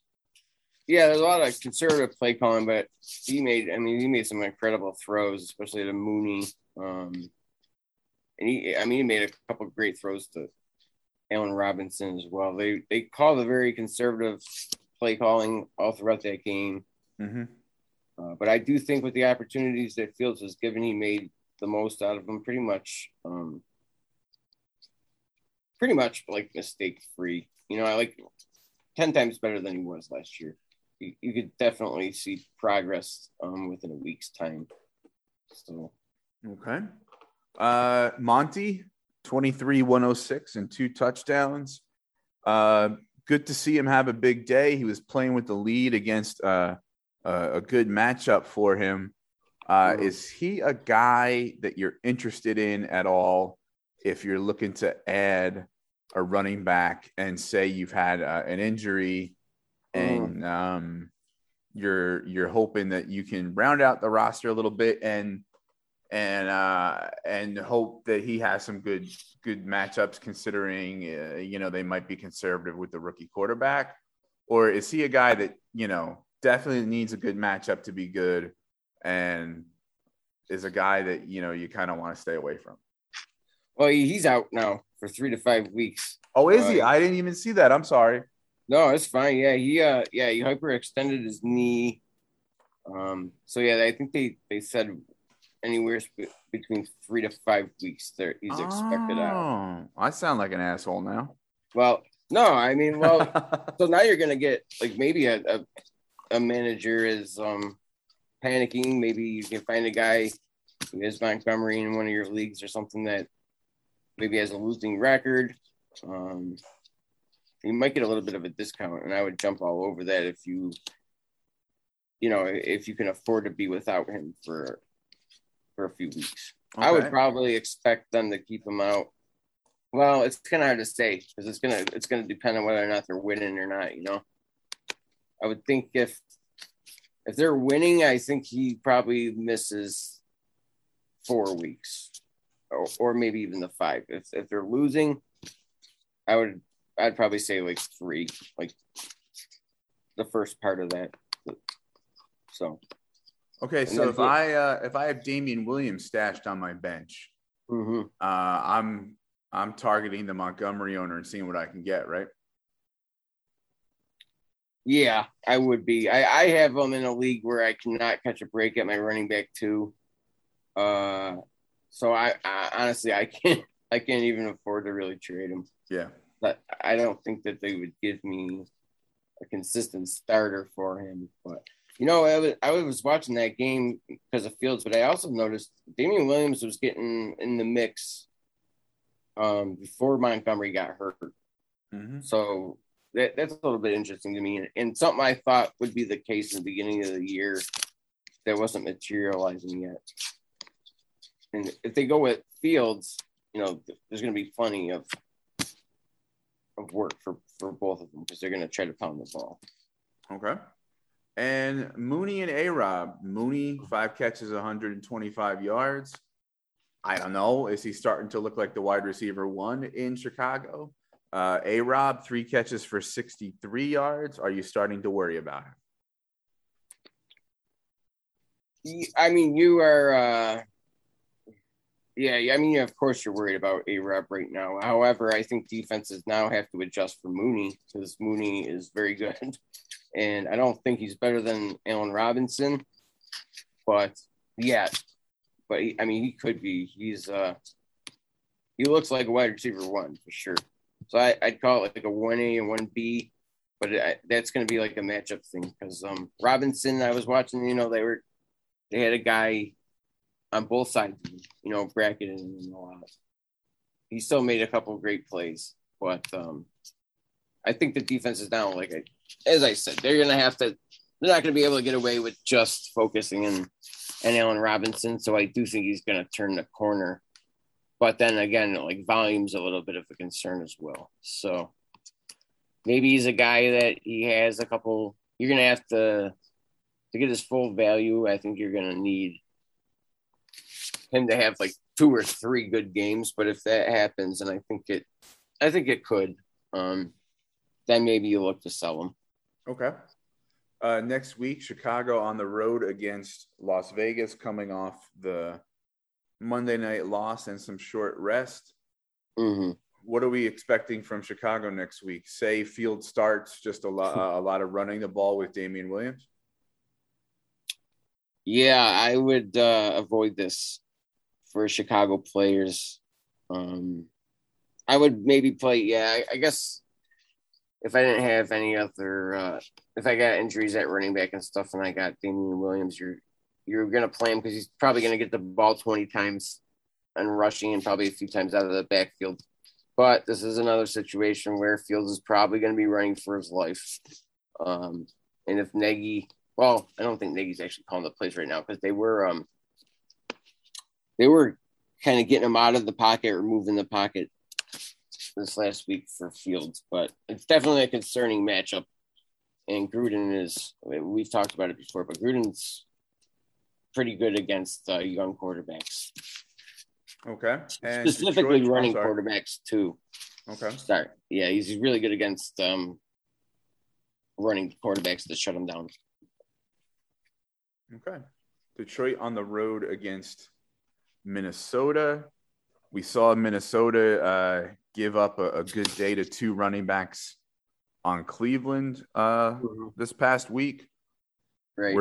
Yeah, there's a lot of conservative play calling, but he made some incredible throws, especially to Mooney. And he made a couple of great throws to Allen Robinson as well. They called a very conservative play calling all throughout that game. But I do think with the opportunities that Fields was given, he made the most out of them pretty much like mistake free, you know. I like 10 times better than he was last year. You could definitely see progress within a week's time. So, okay. Monty, 23, 106 and 2 touchdowns. Good to see him have a big day. He was playing with the lead against a good matchup for him. Is he a guy that you're interested in at all? If you're looking to add a running back and say you've had an injury and you're hoping that you can round out the roster a little bit and and hope that he has some good matchups, considering they might be conservative with the rookie quarterback? Or is he a guy that, definitely needs a good matchup to be good, and is a guy that, you kind of want to stay away from? Well, he's out now for 3 to 5 weeks. Oh, is he? I didn't even see that. I'm sorry. No, it's fine. Yeah, he hyperextended his knee. I think they said anywhere between 3 to 5 weeks there he's expected out. I sound like an asshole now. Well, no, I mean, so now you're gonna get like maybe a manager is panicking. Maybe you can find a guy who is Montgomery in one of your leagues or something that maybe has a losing record. You might get a little bit of a discount, and I would jump all over that if you can afford to be without him for a few weeks. Okay. I would probably expect them to keep him out. Well, it's kind of hard to say because it's gonna depend on whether or not they're winning or not. I would think if they're winning, I think he probably misses 4 weeks, or maybe even the 5. If they're losing, I'd probably say like 3, like the first part of that. So, okay. So if I have Damian Williams stashed on my bench, mm-hmm. I'm targeting the Montgomery owner and seeing what I can get, right? Yeah, I would be. I have them in a league where I cannot catch a break at my running back too. So I honestly, I can't even afford to really trade him. Yeah. But I don't think that they would give me a consistent starter for him. But, I was watching that game because of Fields, but I also noticed Damian Williams was getting in the mix before Montgomery got hurt. Mm-hmm. So that's a little bit interesting to me, and something I thought would be the case in the beginning of the year that wasn't materializing yet. And if they go with Fields, there's going to be plenty of work for both of them because they're going to try to pound the ball. Okay. And Mooney and A-Rob. Mooney, 5 catches, 125 yards. I don't know. Is he starting to look like the wide receiver 1 in Chicago? A-Rob, 3 catches for 63 yards. Are you starting to worry about him? I mean, you are of course you're worried about A-Rob right now. However, I think defenses now have to adjust for Mooney because Mooney is very good. And I don't think he's better than Allen Robinson. He could be. He looks like a wide receiver 1 for sure. So I'd call it like a 1A and 1B. But that's going to be like a matchup thing because Robinson, I was watching, they had a guy on both sides, bracketed him a lot. He still made a couple of great plays. But I think the defense is now, as I said, they're not going to be able to get away with just focusing in on Allen Robinson. So I do think he's going to turn the corner. But then again, volume's a little bit of a concern as well. So maybe he's a guy that he has a couple. You're going to have to get his full value. I think you're going to need him to have 2 or 3 good games. But if that happens, and I think it could, then maybe you look to sell them. Okay. Next week, Chicago on the road against Las Vegas, coming off the Monday night loss and some short rest. Mm-hmm. What are we expecting from Chicago next week? Say Field starts, just a lot of running the ball with Damian Williams? Yeah, I would avoid this for Chicago players. I would maybe play, I guess – if I didn't have any other, if I got injuries at running back and stuff, and I got Damian Williams, you're gonna play him because he's probably gonna get the ball 20 times and rushing, and probably a few times out of the backfield. But this is another situation where Fields is probably gonna be running for his life. And if Nagy, I don't think Nagy's actually calling the plays right now because they were kind of getting him out of the pocket, removing the pocket this last week for Fields, but it's definitely a concerning matchup. And Gruden we've talked about it before, but Gruden's pretty good against young quarterbacks. Okay. And specifically Detroit, running quarterbacks too. Okay. Sorry. Yeah, he's really good against running quarterbacks that shut him down. Okay. Detroit on the road against Minnesota. We saw Minnesota give up a good day to two running backs on Cleveland this past week. Right.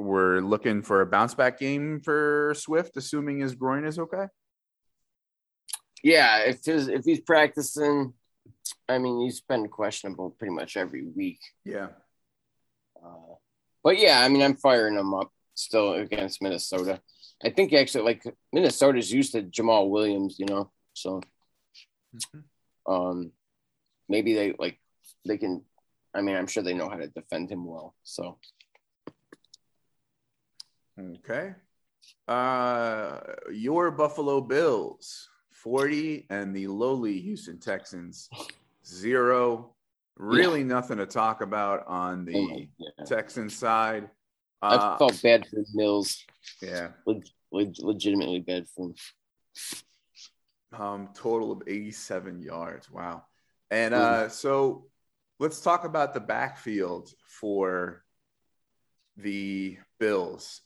We're looking for a bounce back game for Swift, assuming his groin is okay. Yeah, if he's practicing, I mean, he's been questionable pretty much every week. Yeah. But yeah, I mean, I'm firing him up still against Minnesota. I think actually, like, Minnesota's used to Jamal Williams, you know, so maybe they can. I mean, I'm sure they know how to defend him well. So. Okay. Your Buffalo Bills 40 and the lowly Houston Texans 0. Really nothing to talk about on the Texans side. I felt bad for Mills. Yeah. Legitimately bad for him. Total of 87 yards. Wow. And so let's talk about the backfield for the Bills.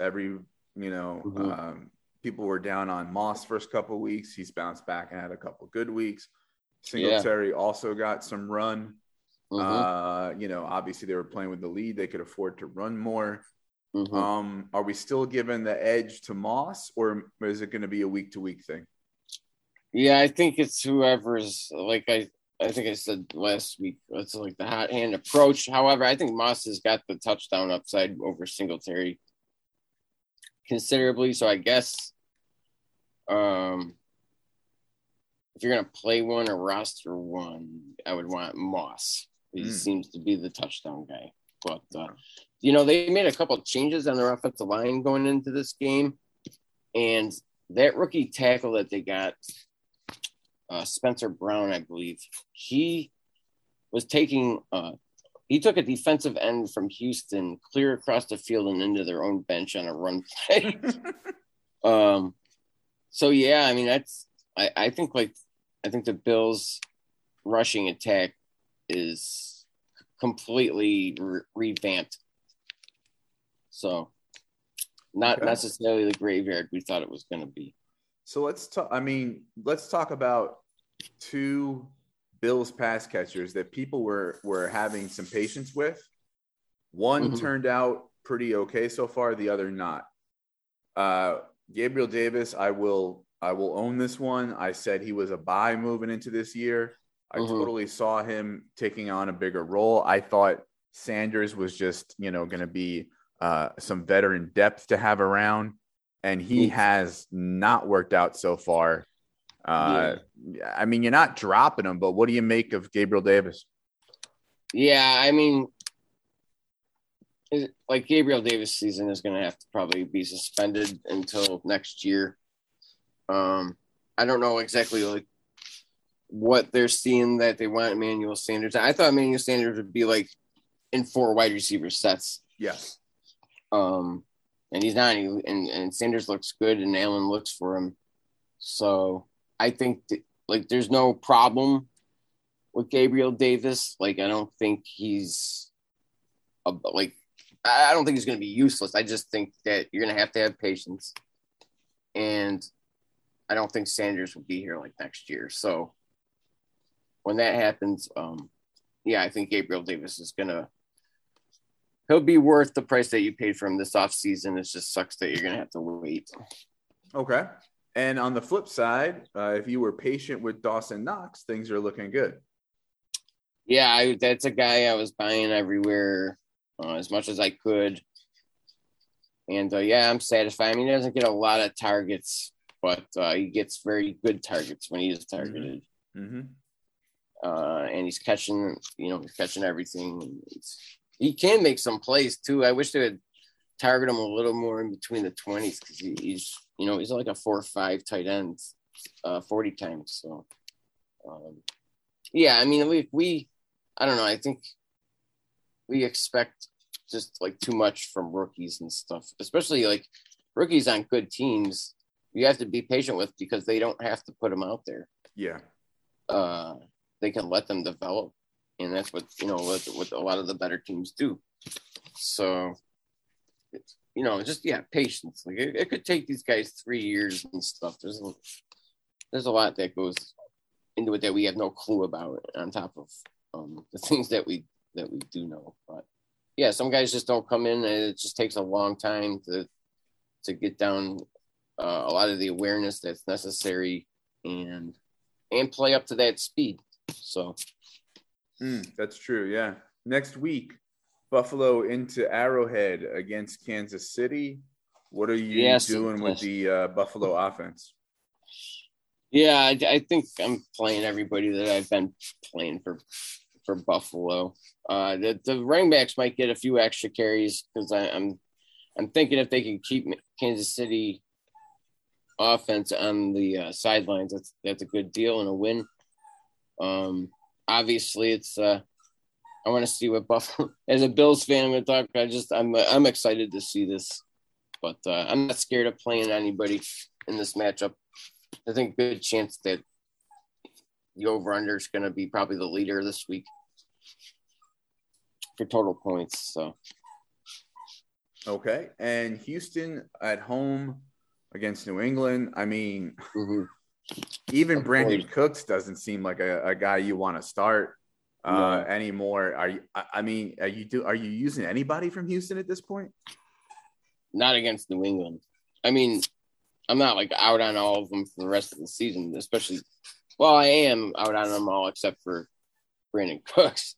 People were down on Moss first couple of weeks. He's bounced back and had a couple good weeks. Singletary also got some run. Obviously they were playing with the lead. They could afford to run more. Are we still giving the edge to Moss, or is it going to be a week-to-week thing? Yeah, I think it's whoever's, like I think I said last week, it's like the hot hand approach. However, I think Moss has got the touchdown upside over Singletary considerably. So I guess if you're going to play one or roster one, I would want Moss. He seems to be the touchdown guy. But, they made a couple of changes on their offensive line going into this game. And that rookie tackle that they got, Spencer Brown, I believe, he took a defensive end from Houston clear across the field and into their own bench on a run play. I think the Bills' rushing attack is completely revamped. So not necessarily the graveyard we thought it was going to be. So let's talk about two Bills pass catchers that people were having some patience with. One turned out pretty okay so far, the other not. Gabriel Davis, I will own this one. I said he was a buy moving into this year. I totally saw him taking on a bigger role. I thought Sanders was just, going to be some veteran depth to have around, and he has not worked out so far. I mean, you're not dropping him, but what do you make of Gabriel Davis? Yeah, I mean, Gabriel Davis' season is going to have to probably be suspended until next year. I don't know exactly, what they're seeing that they want Emmanuel Sanders. I thought Emmanuel Sanders would be in 4 wide receiver sets. Yes. And he's not, and Sanders looks good and Allen looks for him. So I think there's no problem with Gabriel Davis. I don't think he's I don't think he's going to be useless. I just think that you're going to have patience, and I don't think Sanders will be here next year. So, when that happens, I think Gabriel Davis is he'll be worth the price that you paid for him this offseason. It just sucks that you're going to have to wait. Okay. And on the flip side, if you were patient with Dawson Knox, things are looking good. Yeah, that's a guy I was buying everywhere as much as I could. And, I'm satisfied. I mean, he doesn't get a lot of targets, but he gets very good targets when he is targeted. And he's catching, everything. He can make some plays too. I wish they would target him a little more in between the 20s, because he's like a 4 or 5 tight end, 40 times. So, I don't know. I think we expect just too much from rookies and stuff, especially rookies on good teams, you have to be patient with because they don't have to put them out there. Yeah. They can let them develop. And that's what, you know, what a lot of the better teams do. So, it's, you know, just, yeah, patience. Like it could take these guys 3 years and stuff. There's a lot that goes into it that we have no clue about on top of the things that we do know. But, yeah, some guys just don't come in, and it just takes a long time to get down a lot of the awareness that's necessary and play up to that speed. So that's true. Yeah. Next week, Buffalo into Arrowhead against Kansas City. What are you doing with the Buffalo offense? Yeah, I think I'm playing everybody that I've been playing for Buffalo. The running backs might get a few extra carries because I'm thinking if they can keep Kansas City offense on the sidelines, that's a good deal and a win. Obviously, it's I want to see what Buffalo. As a Bills fan, I'm going to talk. I'm excited to see this, but I'm not scared of playing anybody in this matchup. I think good chance that the over/under is going to be probably the leader this week for total points. So. Okay, and Houston at home against New England. I mean, even Brandon Cooks doesn't seem like a guy you want to start anymore. Are you using anybody from Houston at this point? Not against New England. I mean, I'm not like out on all of them for the rest of the season, especially. Well, I am out on them all except for Brandon Cooks,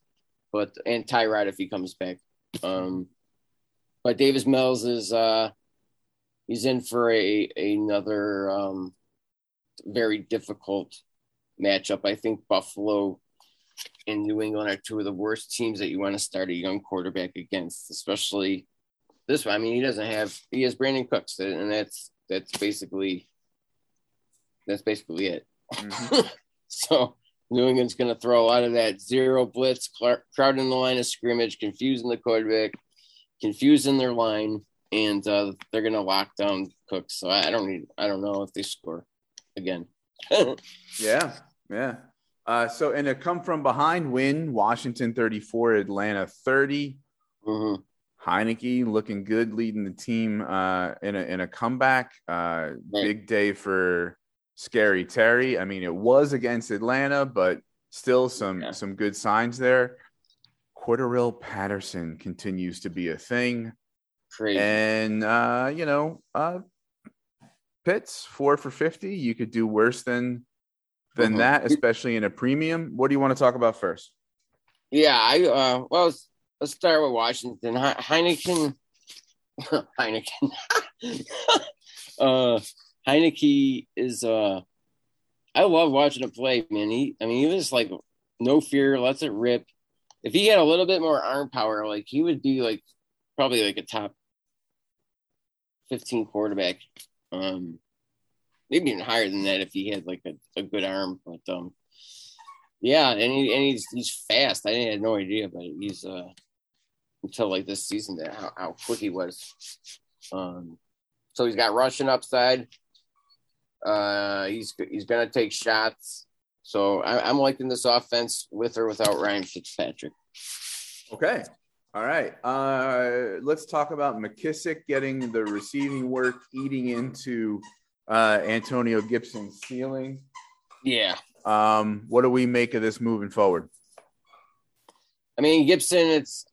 and Tyrod if he comes back. But Davis Mills is he's in for another very difficult matchup. I think Buffalo and New England are two of the worst teams that you want to start a young quarterback against, especially this one. I mean, he has Brandon Cooks, and that's basically it. Mm-hmm. So New England's going to throw a lot of that zero blitz, crowding the line of scrimmage, confusing the quarterback, confusing their line, and they're going to lock down Cooks. So I don't know if they score again. Yeah. So in a come from behind win, Washington 34, Atlanta 30. Mm-hmm. Heineke looking good, leading the team in a comeback. Right. Big day for Scary Terry. I mean, it was against Atlanta, but still some good signs there. Cordarrelle Patterson continues to be a thing. Crazy. And, Pitts, 4 for 50. You could do worse than that, especially in a premium. What do you want to talk about first? Yeah, let's start with Washington. Heineken. Heineke is I love watching him play, man. He was like no fear, lets it rip. If he had a little bit more arm power, like he would be like probably like a top 15 quarterback. Maybe even higher than that if he had like a good arm. But yeah, and he's fast. I had no idea, but he's until like this season that how quick he was. So he's got rushing upside. He's gonna take shots. So I'm liking this offense with or without Ryan Fitzpatrick. Okay. All right. Let's talk about McKissick getting the receiving work, eating into Antonio Gibson's ceiling. Yeah. What do we make of this moving forward? I mean, Gibson, it's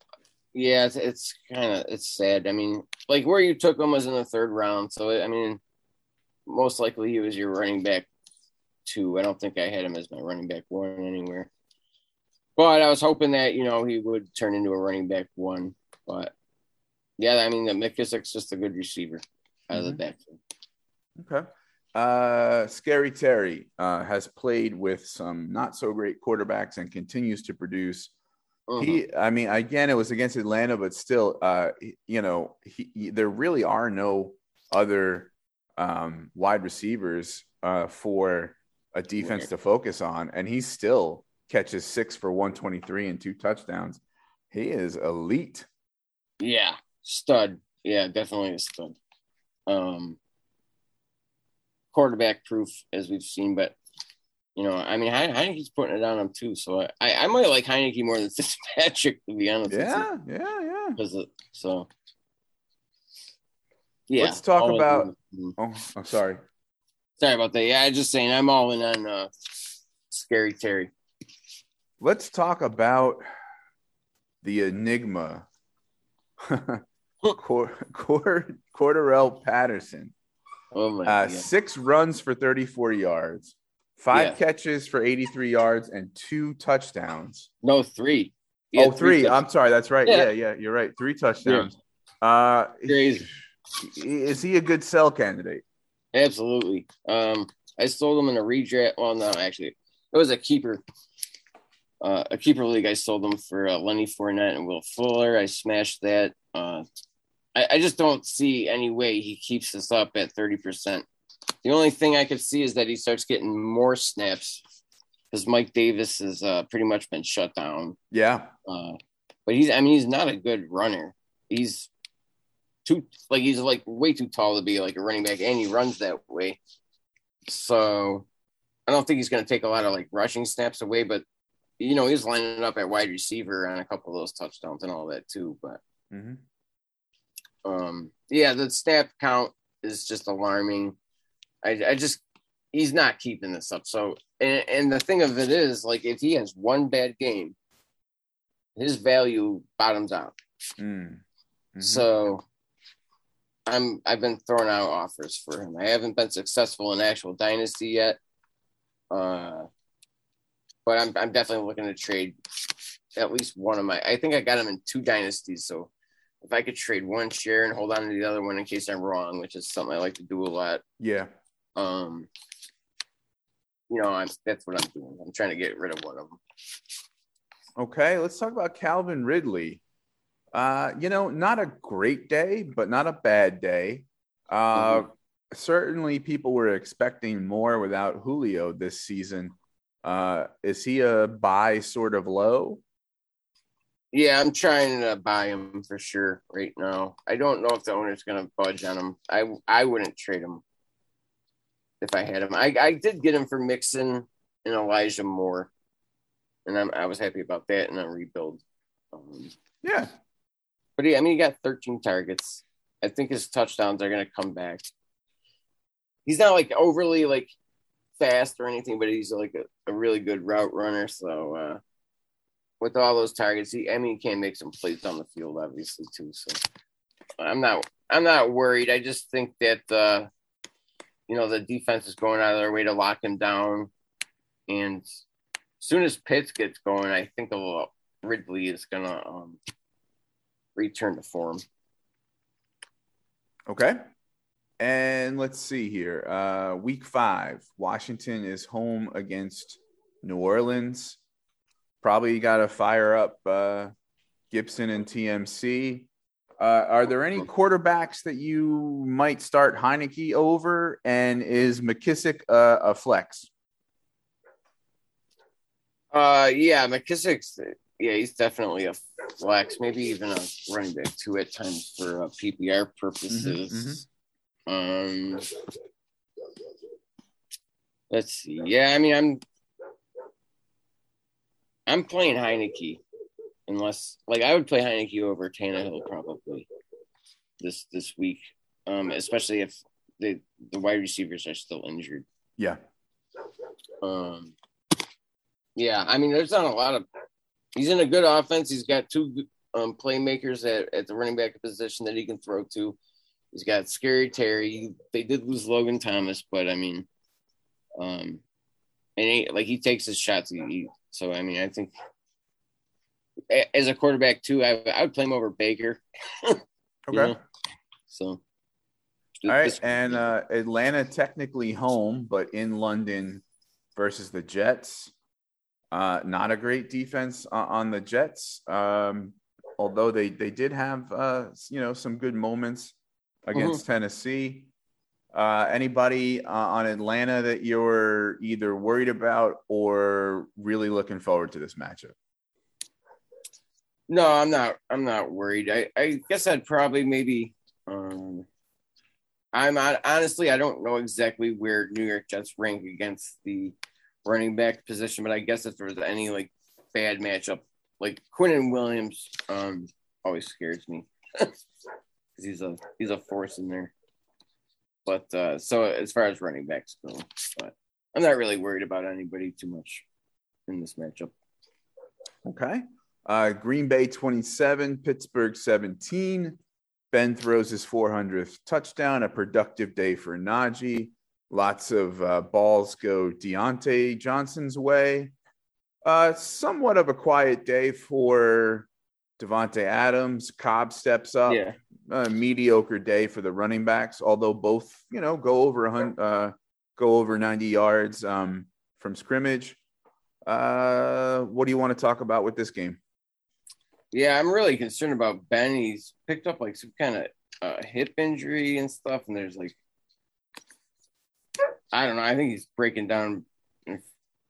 kind of, it's sad. I mean, like where you took him was in the third round. So, I mean, most likely he was your running back two. I don't think I had him as my running back one anywhere, but I was hoping that, you know, he would turn into a running back one, but yeah, I mean, the McKissick's just a good receiver out of the backfield. Okay. Scary Terry has played with some not so great quarterbacks and continues to produce. Again, it was against Atlanta, but still, there really are no other wide receivers for a defense to focus on, and he still catches 6 for 123 and 2 touchdowns. He is elite. Yeah, stud. Yeah, definitely a stud. quarterback proof as we've seen, but you know, I mean, Heineke's putting it on him too. So I might like Heineke more than Fitzpatrick, to be honest. Yeah. So yeah. Let's talk about. Oh, sorry. Sorry about that. Yeah, I was just saying I'm all in on Scary Terry. Let's talk about the enigma, Cordarrelle Patterson. Oh my God. 6 runs for 34 yards, 5 catches for 83 yards, and 2 touchdowns. No, 3. Oh, 3. I'm sorry. That's right. Yeah, you're right. 3 touchdowns. Yeah. Crazy. Is he a good sell candidate? Absolutely. I sold him in a redraft. Well, no, actually, it was a keeper league. I sold them for Lenny Fournette and Will Fuller. I smashed that. I just don't see any way he keeps this up at 30%. The only thing I could see is that he starts getting more snaps because Mike Davis has pretty much been shut down. Yeah. But he's not a good runner. He's too, like, he's like way too tall to be like a running back, and he runs that way. So I don't think he's going to take a lot of like rushing snaps away, but you know, he's lining up at wide receiver on a couple of those touchdowns and all that too. But yeah, the snap count is just alarming. I just he's not keeping this up. So and the thing of it is, like, if he has one bad game, his value bottoms out. So I've been throwing out offers for him. I haven't been successful in actual dynasty yet. But I'm definitely looking to trade at least one of my – I think I got him in 2 dynasties. So if I could trade one share and hold on to the other one in case I'm wrong, which is something I like to do a lot. Yeah. You know, that's what I'm doing. I'm trying to get rid of one of them. Okay, let's talk about Calvin Ridley. You know, not a great day, but not a bad day. Certainly people were expecting more without Julio this season. Is he a buy sort of low? Yeah, I'm trying to buy him for sure right now. I don't know if the owner's going to budge on him. I wouldn't trade him if I had him. I did get him for Mixon and Elijah Moore, and I was happy about that, and I rebuild. Yeah. But, yeah, I mean, he got 13 targets. I think his touchdowns are going to come back. He's not, like, overly, like, fast or anything, but he's like a really good route runner. So with all those targets, he can make some plays on the field, obviously too. So I'm not worried. I just think that you know, the defense is going out of their way to lock him down, and as soon as Pitts gets going, I think Ridley is gonna return to form. Okay. And let's see here. Week 5, Washington is home against New Orleans. Probably got to fire up Gibson and TMC. Are there any quarterbacks that you might start Heineke over? And is McKissick a flex? Yeah, McKissick's he's definitely a flex. Maybe even a running back too at times for PPR purposes. Let's see. Yeah, I mean, I'm playing Heineke, unless, like, I would play Heineke over Tannehill probably this week, especially if the wide receivers are still injured. Yeah. Yeah, I mean, there's not a lot of. He's in a good offense. He's got 2 playmakers at the running back position that he can throw to. He's got Scary Terry. They did lose Logan Thomas, but I mean, and he takes his shots. So I mean, I think as a quarterback too, I would play him over Baker. Okay. Know? So. All right, and Atlanta technically home, but in London versus the Jets. Not a great defense on the Jets, although they did have some good moments against Tennessee. Anybody on Atlanta that you're either worried about or really looking forward to this matchup? No, I'm not worried. I guess I'd probably maybe I don't know exactly where New York Jets rank against the running back position, but I guess if there was any like bad matchup, like Quinnen Williams, always scares me because he's a force in there. But so as far as running backs go, but I'm not really worried about anybody too much in this matchup. Okay. Green Bay 27, Pittsburgh 17. Ben throws his 400th touchdown, a productive day for Najee. Lots of balls go Deontay Johnson's way. Somewhat of a quiet day for Devontae Adams. Cobb steps up. Yeah. Mediocre day for the running backs, although both, go over 100, go over 90 yards from scrimmage. What do you want to talk about with this game? Yeah, I'm really concerned about Ben. He's picked up like some kind of hip injury and stuff, and there's like, I don't know. I think he's breaking down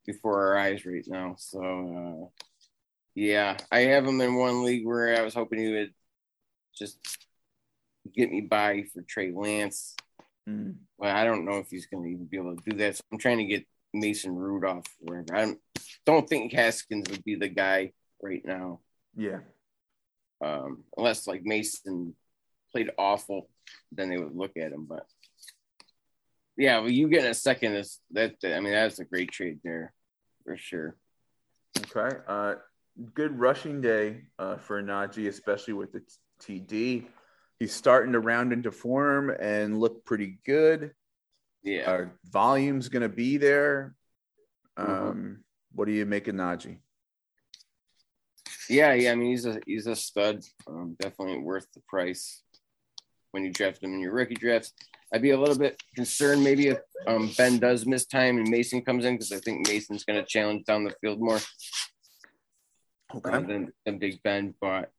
before our eyes right now. So, yeah, I have him in one league where I was hoping he would just get me by for Trey Lance. Mm. Well, I don't know if he's going to even be able to do that. So I'm trying to get Mason Rudolph or whatever. I don't think Haskins would be the guy right now. Yeah. Unless like Mason played awful, then they would look at him. But yeah, well, you get a second. That's a great trade there for sure. Okay. Good rushing day for Najee, especially with the TD. He's starting to round into form and look pretty good. Yeah. Volume's going to be there. What do you make of Najee? Yeah. I mean, he's a stud. Definitely worth the price when you draft him in your rookie drafts. I'd be a little bit concerned maybe if Ben does miss time and Mason comes in, because I think Mason's going to challenge down the field more than Big Ben. But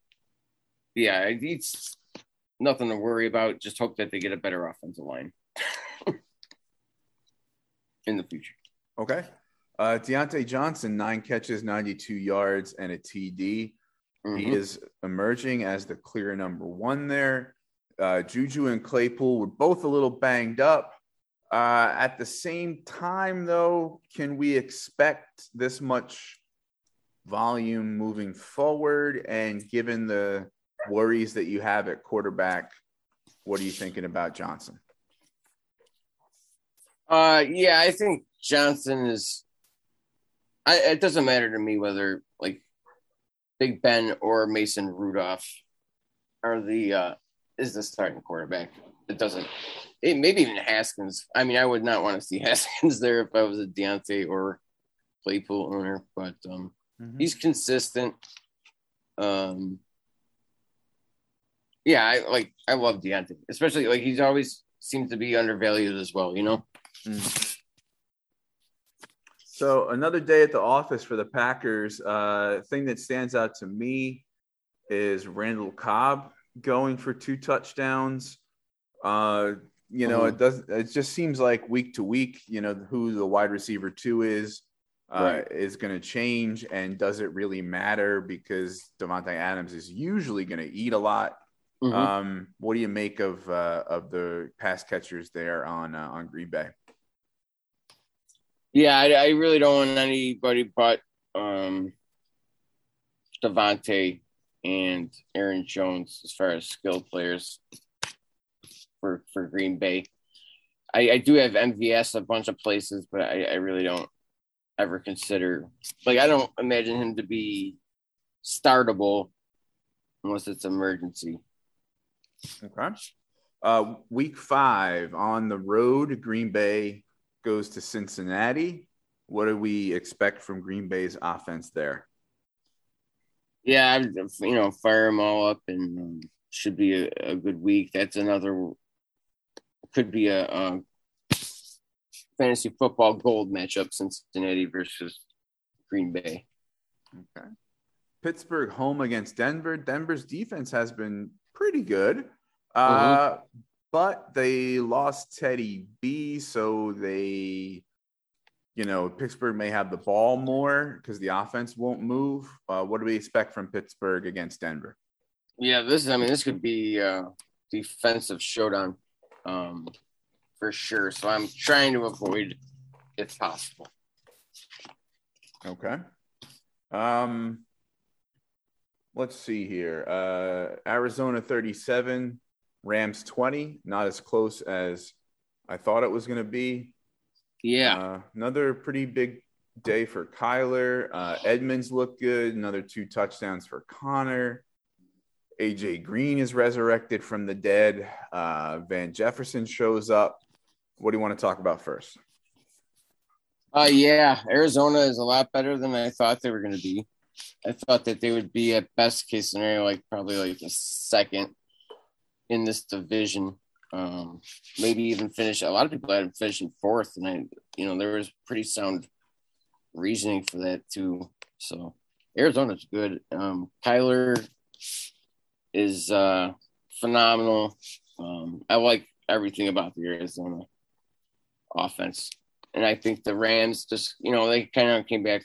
yeah, it's nothing to worry about. Just hope that they get a better offensive line in the future. Okay. Deontay Johnson, 9 catches, 92 yards, and a TD. Mm-hmm. He is emerging as the clear number one there. Juju and Claypool were both a little banged up. At the same time, though, can we expect this much volume moving forward? And given the worries that you have at quarterback, what are you thinking about Johnson? Yeah, I think Johnson is – it doesn't matter to me whether, like, Big Ben or Mason Rudolph are the is the starting quarterback. It doesn't – maybe even Haskins. I mean, I would not want to see Haskins there if I was a Deontay or Claypool owner, but he's consistent. Yeah, I love Deontay, especially, like, he's always seems to be undervalued as well, So another day at the office for the Packers. Thing that stands out to me is Randall Cobb going for 2 touchdowns. It just seems like week to week, who the wide receiver 2 is, right, is going to change. And does it really matter, because Devontae Adams is usually going to eat a lot. Mm-hmm. What do you make of the pass catchers there on Green Bay? Yeah, I really don't want anybody but Devontae and Aaron Jones as far as skilled players for Green Bay. I do have MVS a bunch of places, but I really don't ever consider – like, I don't imagine him to be startable unless it's emergency. Okay. Week 5 on the road, Green Bay goes to Cincinnati. What do we expect from Green Bay's offense there? Yeah, fire them all up, and should be a good week. That's another could be a fantasy football gold matchup: Cincinnati versus Green Bay. Okay. Pittsburgh home against Denver. Denver's defense has been pretty good, but they lost Teddy B, so they, Pittsburgh may have the ball more because the offense won't move. What do we expect from Pittsburgh against Denver? Yeah, this could be a defensive showdown. for sure. So I'm trying to avoid if possible. Okay. Let's see here. Arizona 37, Rams 20. Not as close as I thought it was going to be. Yeah. Another pretty big day for Kyler. Edmonds looked good. Another 2 touchdowns for Connor. AJ Green is resurrected from the dead. Van Jefferson shows up. What do you want to talk about first? Yeah, Arizona is a lot better than I thought they were going to be. I thought that they would be at best case scenario, like probably like a second in this division. Maybe even finish. A lot of people had them finishing fourth, and there was pretty sound reasoning for that too. So Arizona's good. Kyler is phenomenal. I like everything about the Arizona offense, and I think the Rams just they kind of came back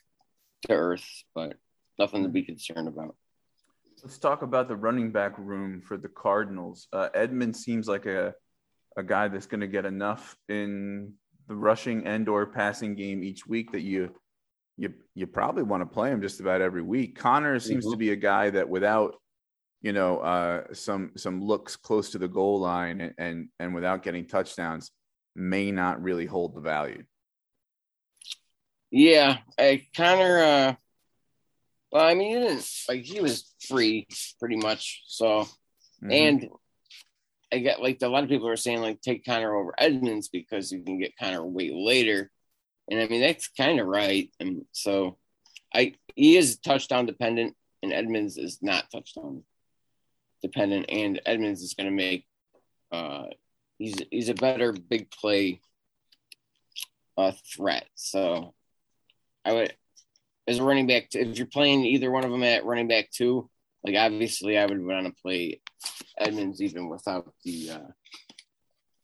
to earth, but nothing to be concerned about. Let's talk about the running back room for the Cardinals. Edmonds seems like a guy that's going to get enough in the rushing and or passing game each week that you probably want to play him just about every week. Connor seems to be a guy that without some looks close to the goal line and without getting touchdowns may not really hold the value. Yeah, Connor. He didn't he was free pretty much. So, and I got a lot of people are saying take Connor over Edmonds because you can get Connor way later, and that's kind of right. And so, he is touchdown dependent, and Edmonds is not touchdown dependent, and Edmonds is going to make he's a better big play threat. So, I would. As a running back, if you're playing either one of them at running back 2, obviously I would want to play Edmonds even without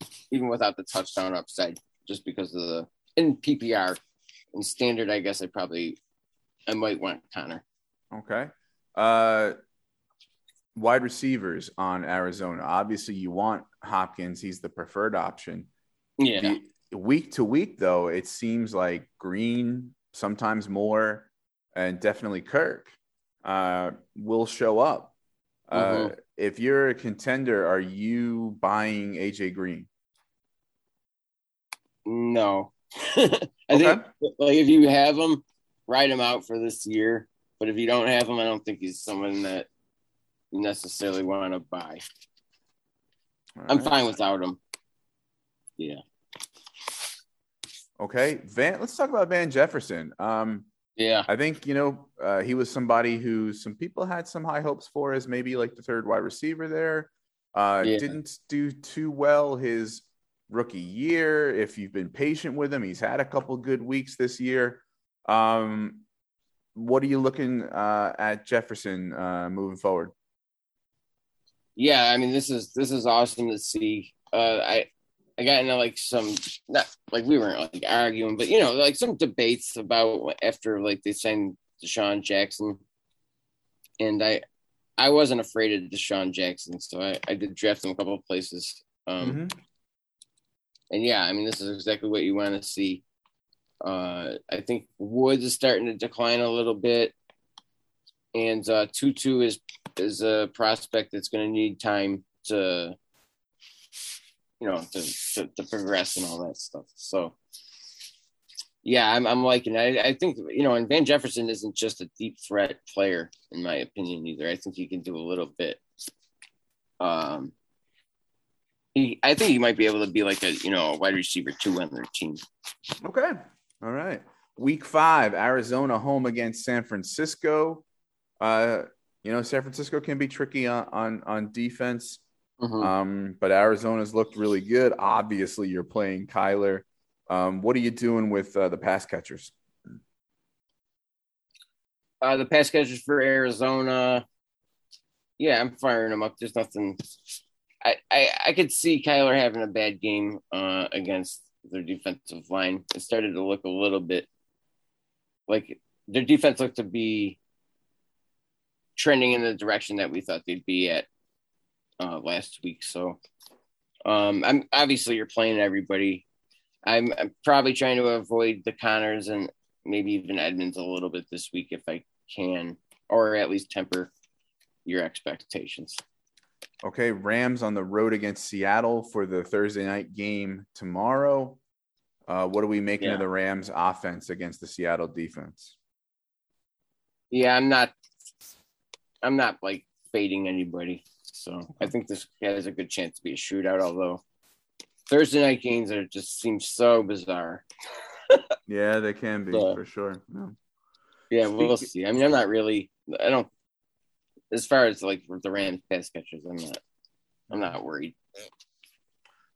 the touchdown upside, just because of in PPR and standard. I guess I might want Connor. Okay. Wide receivers on Arizona. Obviously, you want Hopkins. He's the preferred option. Yeah. Week to week, though, it seems like Green, sometimes Moore, and definitely Kirk will show up. If you're a contender, are you buying AJ Green? No. I think if you have him, ride him out for this year. But if you don't have him, I don't think he's someone that you necessarily want to buy. I'm fine without him. Yeah. Okay. Let's talk about Van Jefferson. I think, he was somebody who some people had some high hopes for as maybe the third wide receiver there. Didn't do too well his rookie year. If you've been patient with him, he's had a couple good weeks this year. What are you looking at Jefferson moving forward? Yeah. This is awesome to see. I got into we weren't arguing, but some debates about after they signed Deshaun Jackson, and I wasn't afraid of Deshaun Jackson, so I did draft him a couple of places. And this is exactly what you want to see. I think Woods is starting to decline a little bit, and Tutu is a prospect that's going to need time to. To progress and all that stuff. So, I'm liking it. I think, and Van Jefferson isn't just a deep threat player, in my opinion, either. I think he can do a little bit. I think he might be able to be a wide receiver 2 on their team. Okay. All right. Week 5, Arizona home against San Francisco. San Francisco can be tricky on defense. But Arizona's looked really good. Obviously, you're playing Kyler. What are you doing with the pass catchers? The pass catchers for Arizona, I'm firing them up. There's nothing. I could see Kyler having a bad game against their defensive line. It started to look a little bit like their defense looked to be trending in the direction that we thought they'd be at last week. So I'm obviously you're playing everybody. I'm probably trying to avoid the Connors and maybe even Edmonds a little bit this week if I can, or at least temper your expectations. Okay, Rams on the road against Seattle for the Thursday night game tomorrow. What are we making of the Rams offense against the Seattle defense? Yeah, I'm not like fading anybody. So I think this has a good chance to be a shootout, although Thursday night games just seem so bizarre. Yeah, they can be for sure. No. Yeah, we'll see. I mean, as far as like the Rams pass catchers, I'm not worried.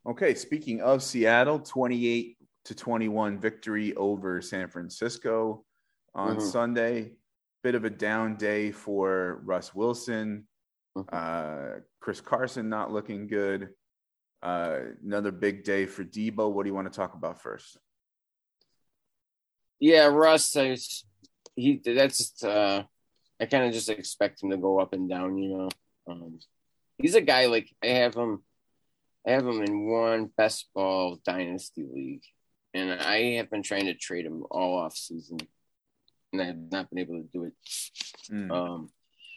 Okay, speaking of Seattle, 28-21 victory over San Francisco on Sunday. Bit of a down day for Russ Wilson. Chris Carson not looking good. Another big day for Debo. What do you want to talk about first? Yeah, Russ, I kind of just expect him to go up and down, you know. He's a guy like I have him in one best ball dynasty league, and I have been trying to trade him all off season, and I have not been able to do it.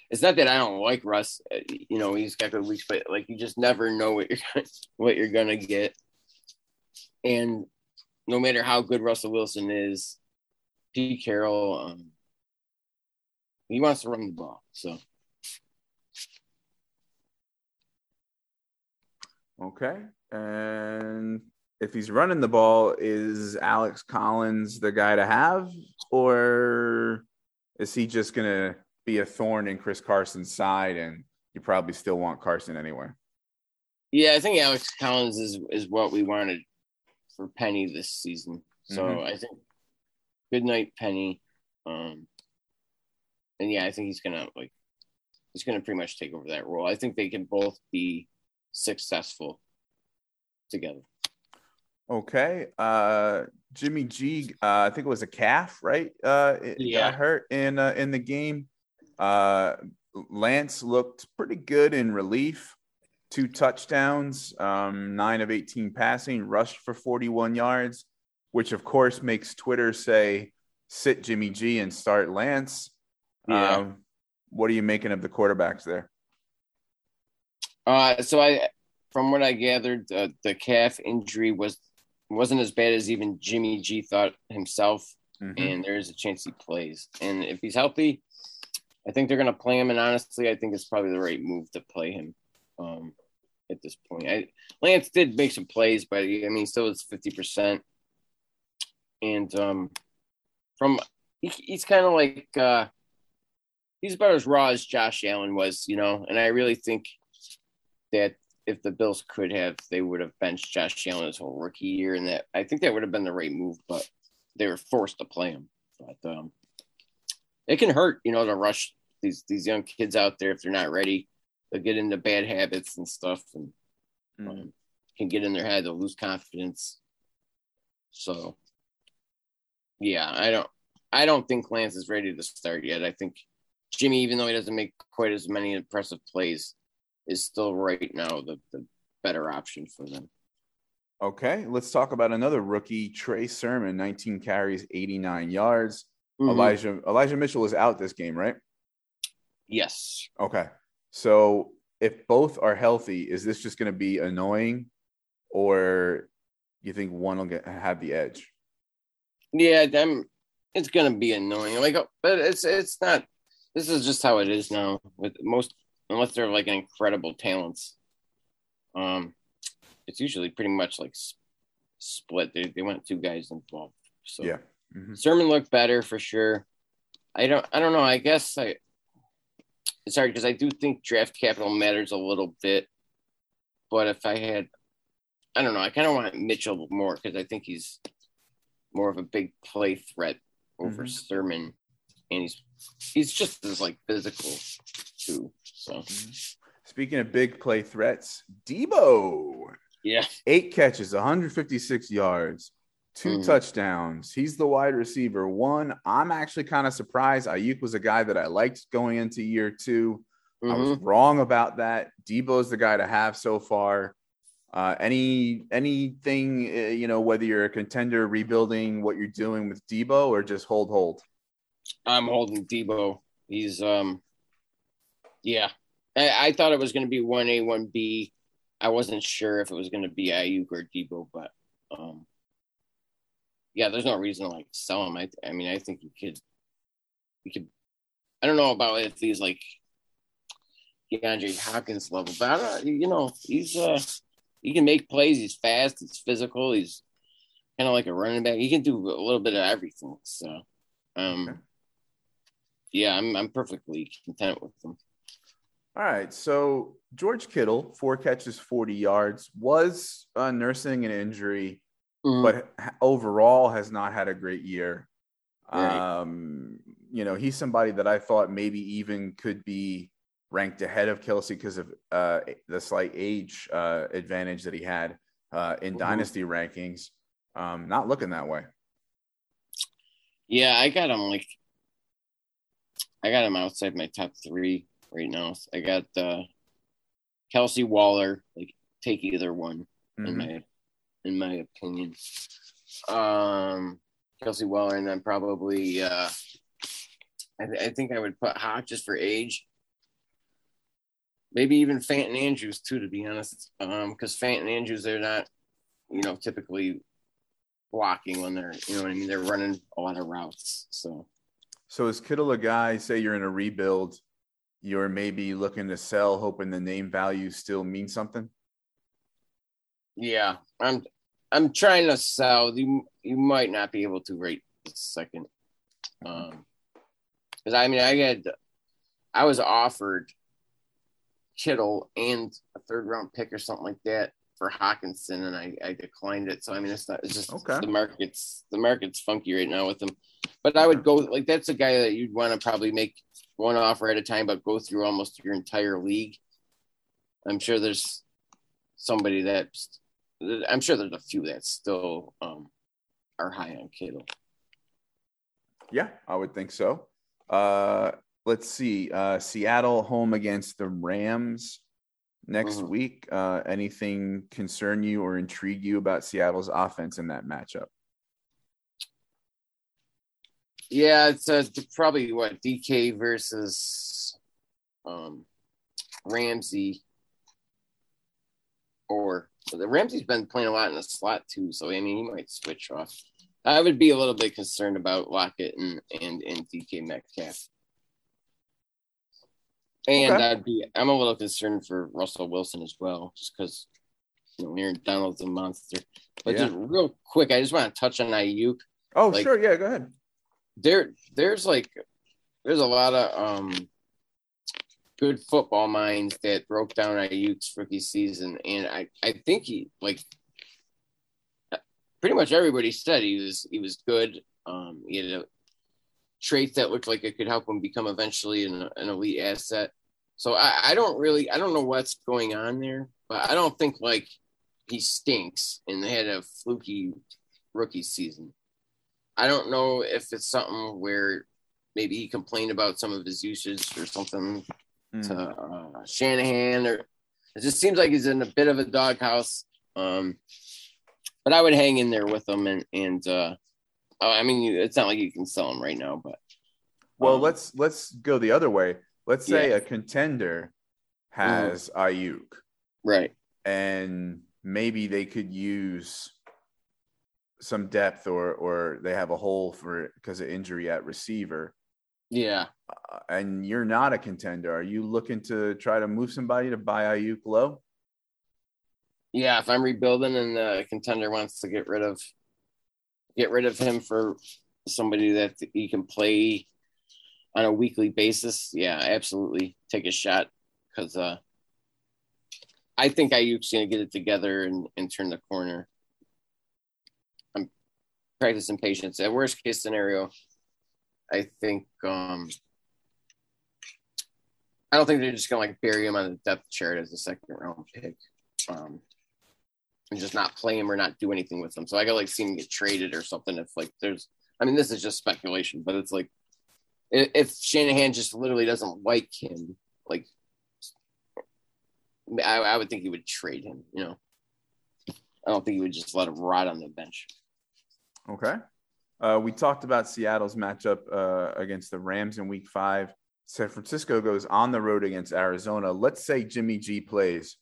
It's not that I don't like Russ, you know, he's got good weeks, but like you just never know what you're gonna get, and no matter how good Russell Wilson is, Pete Carroll. He wants to run the ball, so. Okay. And if he's running the ball, is Alex Collins the guy to have, or is he just going to be a thorn in Chris Carson's side and you probably still want Carson anyway? Yeah, I think Alex Collins is what we wanted for Penny this season. So I think good night, Penny. And yeah, I think he's gonna pretty much take over that role. I think they can both be successful together. Okay, Jimmy G, I think it was a calf, right? Got hurt in the game. Lance looked pretty good in relief. 2 touchdowns, 9 of 18 passing, rushed for 41 yards, which of course makes Twitter say, "Sit Jimmy G and start Lance." Yeah. What are you making of the quarterbacks there? From what I gathered, the calf injury wasn't as bad as even Jimmy G thought himself, and there is a chance he plays. And if he's healthy, I think they're going to play him. And honestly, I think it's probably the right move to play him at this point. Lance did make some plays, but he still was 50%. And he's kind of like. He's about as raw as Josh Allen was, you know, and I really think that if the Bills could have, they would have benched Josh Allen his whole rookie year, and that I think that would have been the right move, but they were forced to play him. But it can hurt, you know, to rush these young kids out there if they're not ready. They'll get into bad habits and stuff, and can get in their head. They'll lose confidence. So, yeah, I don't think Lance is ready to start yet. I think Jimmy, even though he doesn't make quite as many impressive plays, is still right now the better option for them. Okay, let's talk about another rookie, Trey Sermon, 19 carries, 89 yards. Elijah Mitchell is out this game, right? Yes. Okay, so if both are healthy, is this just going to be annoying, or you think one will have the edge? Yeah, it's going to be annoying. Like, but it's not. This is just how it is now with most, unless they're like an incredible talents. It's usually pretty much like split. They want 2 guys involved. So yeah. Sermon looked better for sure. I don't know. I guess it's hard because I do think draft capital matters a little bit, but if I don't know. I kind of want Mitchell more because I think he's more of a big play threat over Sermon. And he's just as like physical too. So speaking of big play threats, Debo. Yeah. 8 catches, 156 yards, 2 touchdowns. He's the wide receiver 1. I'm actually kind of surprised. Ayuk was a guy that I liked going into year 2. I was wrong about that. Debo's the guy to have so far. Anything, you know, whether you're a contender, rebuilding, what you're doing with Debo, or just hold? I'm holding Debo. He's, yeah. I thought it was going to be 1A, 1B. I wasn't sure if it was going to be Ayuk or Debo, but, yeah, there's no reason to, like, sell him. I mean, I think you could, I don't know about if he's, like, DeAndre Hopkins level, but, you know, he's, he can make plays. He's fast. He's physical. He's kind of like a running back. He can do a little bit of everything. So, yeah, I'm perfectly content with him. All right. So George Kittle, 4 catches, 40 yards, was nursing an injury, but overall has not had a great year. Right. You know, he's somebody that I thought maybe even could be ranked ahead of Kelce because of the slight age advantage that he had in dynasty rankings. Not looking that way. Yeah, I got him outside my top 3 right now. I got Kelce, Waller. Like, take either one in my opinion. Kelce, Waller, and then probably I think I would put Hawk just for age. Maybe even Fant Andrews, too, to be honest, because Fant Andrews, they're not, you know, typically blocking when they're, you know what I mean? They're running a lot of routes, so. So is Kittle a guy, say you're in a rebuild, you're maybe looking to sell, hoping the name value still means something? Yeah, I'm trying to sell. You might not be able to right this second. Because, I mean, I was offered Kittle and a 3rd round pick or something like that for Hockenson, and I declined it. So I mean, it's just okay. The market's funky right now with him. But I would go, like, that's a guy that you'd want to probably make one offer at a time, but go through almost your entire league. I'm sure there's somebody there's a few that still are high on Kittle. Yeah, I would think so. Let's see, Seattle home against the Rams next week. Anything concern you or intrigue you about Seattle's offense in that matchup? Yeah, it's probably what, DK versus Ramsey. Or the Ramsey's been playing a lot in the slot too, so I mean he might switch off. I would be a little bit concerned about Lockett and DK Metcalf. And okay. I'm a little concerned for Russell Wilson as well, just because, you know, Aaron Donald's a monster. But yeah. Just real quick, I just want to touch on Ayuk. Oh, like, sure, yeah, go ahead. There's a lot of good football minds that broke down Ayuk's rookie season, and I think he, like, pretty much everybody said he was good. He had a traits that looked like it could help him become eventually an elite asset. So I don't know what's going on there, but I don't think, like, he stinks and they had a fluky rookie season. I don't know if it's something where maybe he complained about some of his usage or something to Shanahan, or it just seems like he's in a bit of a doghouse. But I would hang in there with him and I mean, it's not like you can sell him right now, but. Well, let's go the other way. Let's say a contender has Ayuk. Right. And maybe they could use some depth or they have a hole because of injury at receiver. Yeah. And you're not a contender. Are you looking to try to move somebody to buy Ayuk low? Yeah, if I'm rebuilding and the contender wants to get rid of him for somebody that he can play on a weekly basis. Yeah, absolutely. Take a shot. Cause I think Ayuk's going to get it together and turn the corner. I'm practicing patience. At worst case scenario, I think, I don't think they're just going to, like, bury him on the depth chart as a 2nd round pick. And just not play him or not do anything with him. So I got, like, see him get traded or something. If, like, this is just speculation, but it's like, if Shanahan just literally doesn't like him, like, I would think he would trade him, you know? I don't think he would just let him ride on the bench. Okay. We talked about Seattle's matchup against the Rams in Week 5. San Francisco goes on the road against Arizona. Let's say Jimmy G plays.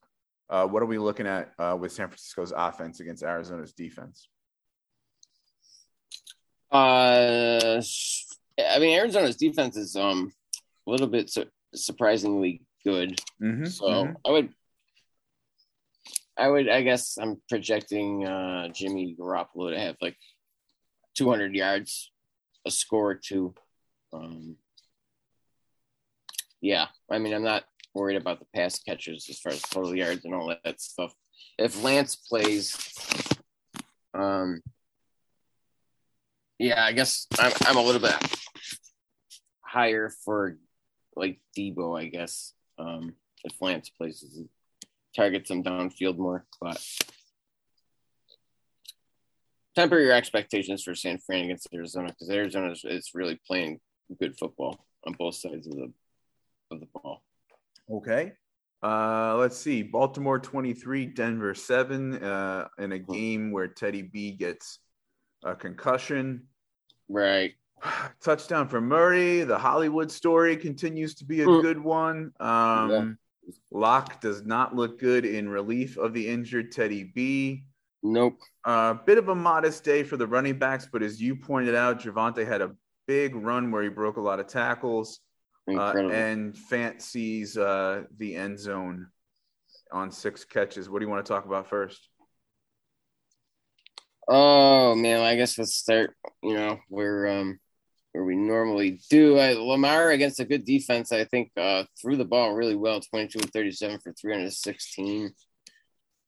What are we looking at with San Francisco's offense against Arizona's defense? I mean, Arizona's defense is a little bit surprisingly good. Mm-hmm, so mm-hmm. I guess I'm projecting Jimmy Garoppolo to have like 200 yards, a score or two. Yeah, I mean, I'm not worried about the pass catchers as far as total yards and all that stuff. If Lance plays, yeah, I guess I'm a little bit higher for like Debo, I guess, if Lance plays. Targets him downfield more, but temper your expectations for San Fran against Arizona, because Arizona is really playing good football on both sides of the ball. Okay. Let's see. Baltimore 23, Denver 7, in a game where Teddy B gets a concussion. Right. Touchdown for Murray. The Hollywood story continues to be a good one. Yeah. Locke does not look good in relief of the injured Teddy B. Nope. Bit of a modest day for the running backs, but as you pointed out, Javonte had a big run where he broke a lot of tackles. And Fant sees the end zone on 6 catches. What do you want to talk about first? Oh, man, I guess let's start, where we normally do. Lamar against a good defense, I think, threw the ball really well, 22 and 37 for 316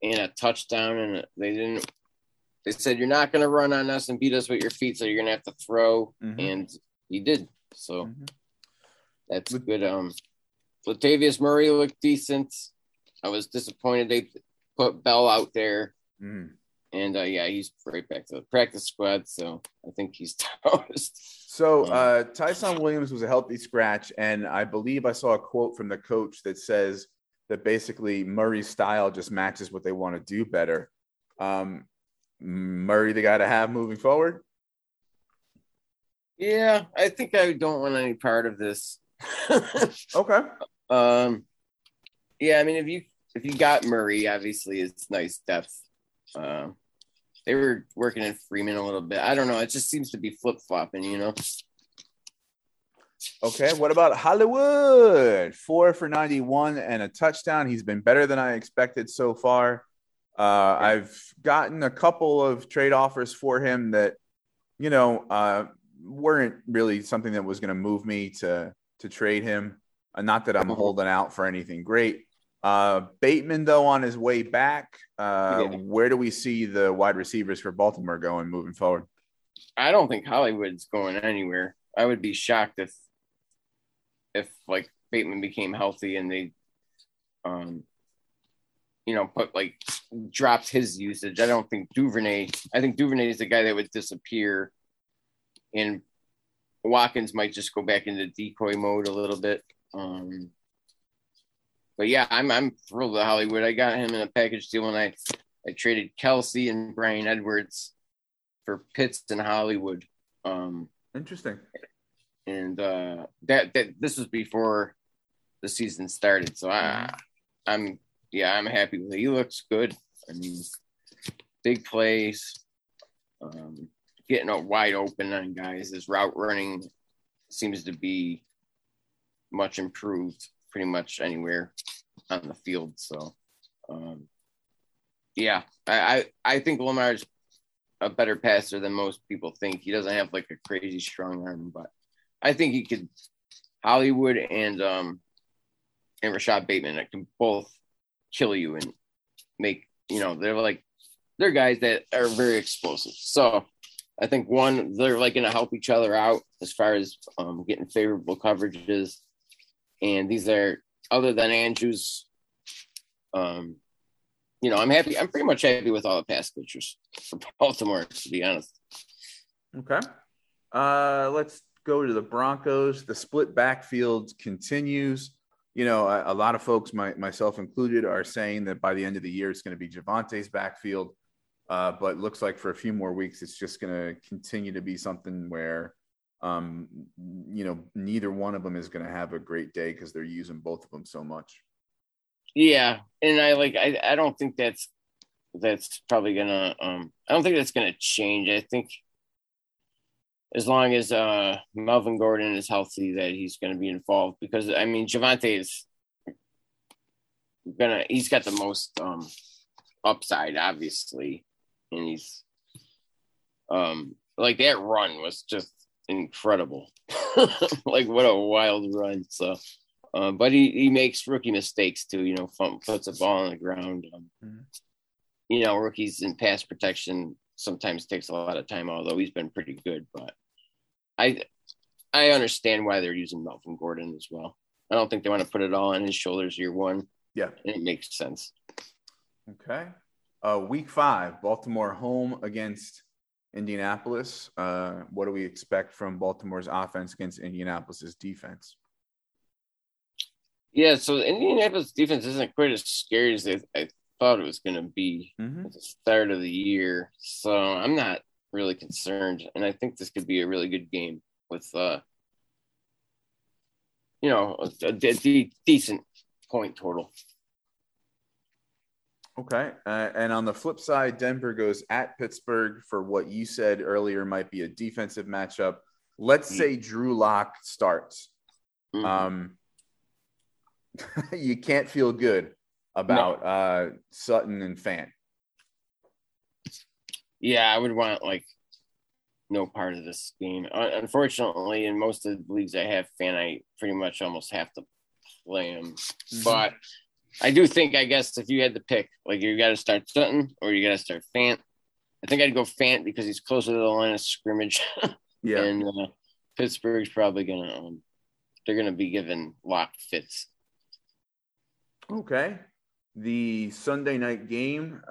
and a touchdown. And they said, you're not going to run on us and beat us with your feet, so you're going to have to throw. Mm-hmm. And he did. So that's good. Latavius Murray looked decent. I was disappointed they put Bell out there. Mm. And, yeah, he's right back to the practice squad, so I think he's toast. So Tyson Williams was a healthy scratch, and I believe I saw a quote from the coach that says that basically Murray's style just matches what they want to do better. Murray, the guy to have moving forward? Yeah, I think I don't want any part of this. Okay. Yeah, I mean, if you got Murray, obviously it's nice depth. They were working in Freeman a little bit. I don't know. It just seems to be flip-flopping, Okay, what about Hollywood? 4 for 91 and a touchdown. He's been better than I expected so far. I've gotten a couple of trade offers for him that, weren't really something that was going to move me to trade him. Not that I'm holding out for anything great. Bateman, though, on his way back, where do we see the wide receivers for Baltimore going moving forward? I don't think Hollywood's going anywhere. I would be shocked if Bateman became healthy and they, dropped his usage. I don't think Duvernay is the guy that would disappear, and Watkins might just go back into decoy mode a little bit. But yeah, I'm thrilled with Hollywood. I got him in a package deal, and I traded Kelsey and Bryan Edwards for Pitts and Hollywood. Interesting. And that this was before the season started, so I'm happy with it. He looks good. I mean, big plays, getting out wide open on guys. His route running seems to be much improved. Pretty much anywhere on the field. So, I think Lamar's a better passer than most people think. He doesn't have a crazy strong arm, but I think he could. Hollywood and Rashad Bateman that can both kill you and make, they're guys that are very explosive. So I think they're going to help each other out as far as getting favorable coverages. And these are, other than Andrews, I'm happy. I'm pretty much happy with all the pass catchers for Baltimore, to be honest. Okay. Let's go to the Broncos. The split backfield continues. A lot of folks, myself included, are saying that by the end of the year, it's going to be Javante's backfield. But looks like for a few more weeks, it's just going to continue to be something where, you know, neither one of them is going to have a great day because they're using both of them so much. Yeah. And I don't think that's probably going to, I don't think that's going to change. I think as long as Melvin Gordon is healthy, that he's going to be involved because, I mean, Javonte is going to, he's got the most upside, obviously. And he's like that run was just incredible. Like what a wild run. So, but he makes rookie mistakes too, you know, puts the ball on the ground. You know, rookies in pass protection sometimes takes a lot of time, although he's been pretty good, but I understand why they're using Melvin Gordon as well. I don't think they want to put it all on his shoulders year one. Yeah. And it makes sense. Okay. Week 5, Baltimore home against Indianapolis. What do we expect from Baltimore's offense against Indianapolis's defense? Yeah, so Indianapolis defense isn't quite as scary as I thought it was going to be at the start of the year. So I'm not really concerned. And I think this could be a really good game with, you know, a decent point total. Okay. And on the flip side, Denver goes at Pittsburgh for what you said earlier might be a defensive matchup. Let's say Drew Lock starts. You can't feel good about Sutton and Fant. Yeah, I would want, like, no part of this game. Unfortunately, in most of the leagues I have Fant, I pretty much almost have to play him. But I do think, I guess, if you had to pick, like, you got to start Sutton or you got to start Fant. I think I'd go Fant because he's closer to the line of scrimmage. Yeah. And Pittsburgh's probably going to they're going to be giving Lock fits. Okay. The Sunday night game,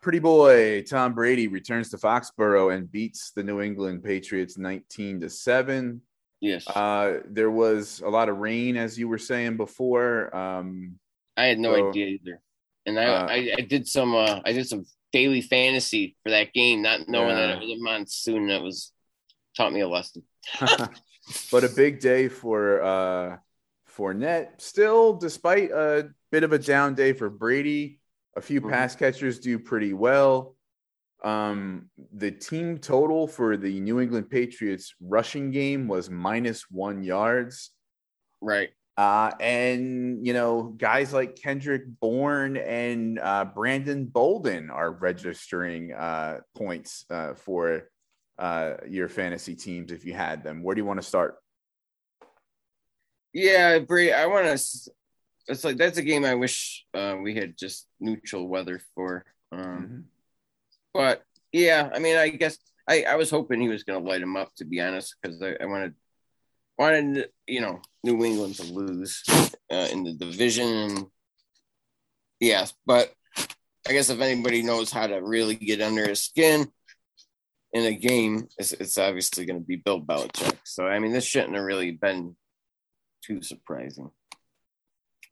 pretty boy Tom Brady returns to Foxborough and beats the New England Patriots 19-7. Yes. There was a lot of rain, as you were saying before. I had no idea either. And I did some daily fantasy for that game, not knowing that it was a monsoon. That was taught me a lesson. But a big day for Fournette. Still, despite a bit of a down day for Brady, a few pass catchers do pretty well. The team total for the New England Patriots rushing game was -1 yards. Right. And, you know, guys like Kendrick Bourne and Brandon Bolden are registering points for your fantasy teams if you had them. Where do you want to start? Yeah, Brady, I want to – it's like that's a game I wish we had just neutral weather for. But, yeah, I mean, I guess I was hoping he was going to light him up, to be honest, because I wanted, you know, New England to lose in the division. Yeah, but I guess if anybody knows how to really get under his skin in a game, it's obviously going to be Bill Belichick. So, I mean, this shouldn't have really been too surprising.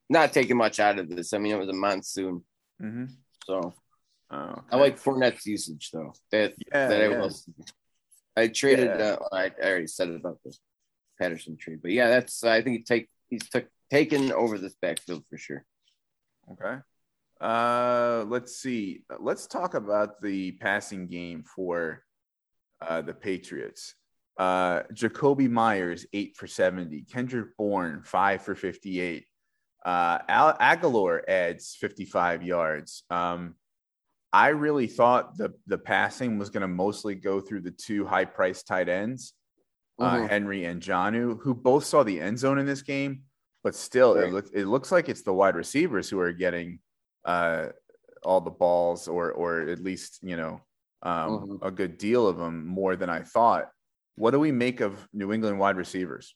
Not taking much out of this. I mean, it was a monsoon. So... Oh, okay. I like Fournette's usage, though. I traded. Yeah. I already said it about the Patterson trade, but yeah, that's. I think he's taken over this backfield for sure. Okay. Let's see. Let's talk about the passing game for the Patriots. Jacoby Myers 8 for 70. Kendrick Bourne 5 for 58. Aguilar adds 55 yards. I really thought the passing was going to mostly go through the two high-priced tight ends, Henry and Jonnu, who both saw the end zone in this game. But still, it looks like it's the wide receivers who are getting all the balls, or at least, you know, a good deal of them, more than I thought. What do we make of New England wide receivers?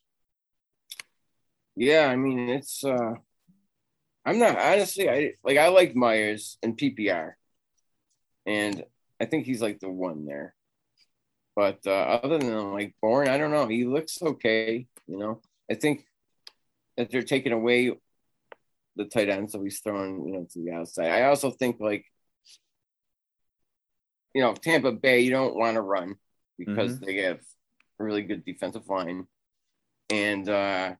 Yeah, I mean, it's I'm not – honestly, I like Myers in PPR. And I think he's like the one there. But other than like Bourne, I don't know. He looks okay, you know. I think that they're taking away the tight end, so he's throwing, you know, to the outside. I also think like you know, Tampa Bay, you don't want to run because they have a really good defensive line. And I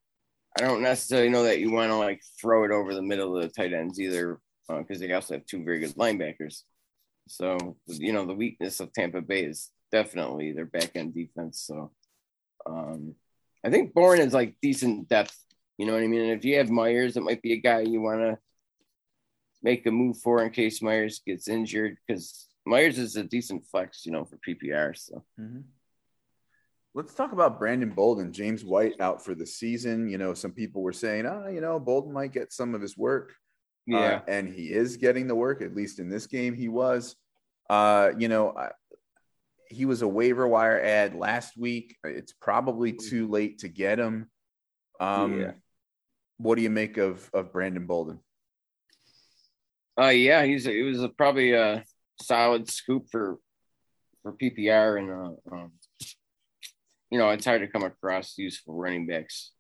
don't necessarily know that you want to, like, throw it over the middle of the tight ends either because they also have two very good linebackers. So, you know, the weakness of Tampa Bay is definitely their back-end defense. So I think Bourne is, like, decent depth. You know what I mean? And if you have Myers, it might be a guy you want to make a move for in case Myers gets injured, because Myers is a decent flex, you know, for PPR. So let's talk about Brandon Bolden. James White out for the season. You know, some people were saying, oh, you know, Bolden might get some of his work. Yeah. And he is getting the work, at least in this game he was. You know, he was a waiver wire ad last week. It's probably too late to get him. What do you make of Brandon Bolden? Yeah, he was probably a solid scoop for PPR, and you know, it's hard to come across useful running backs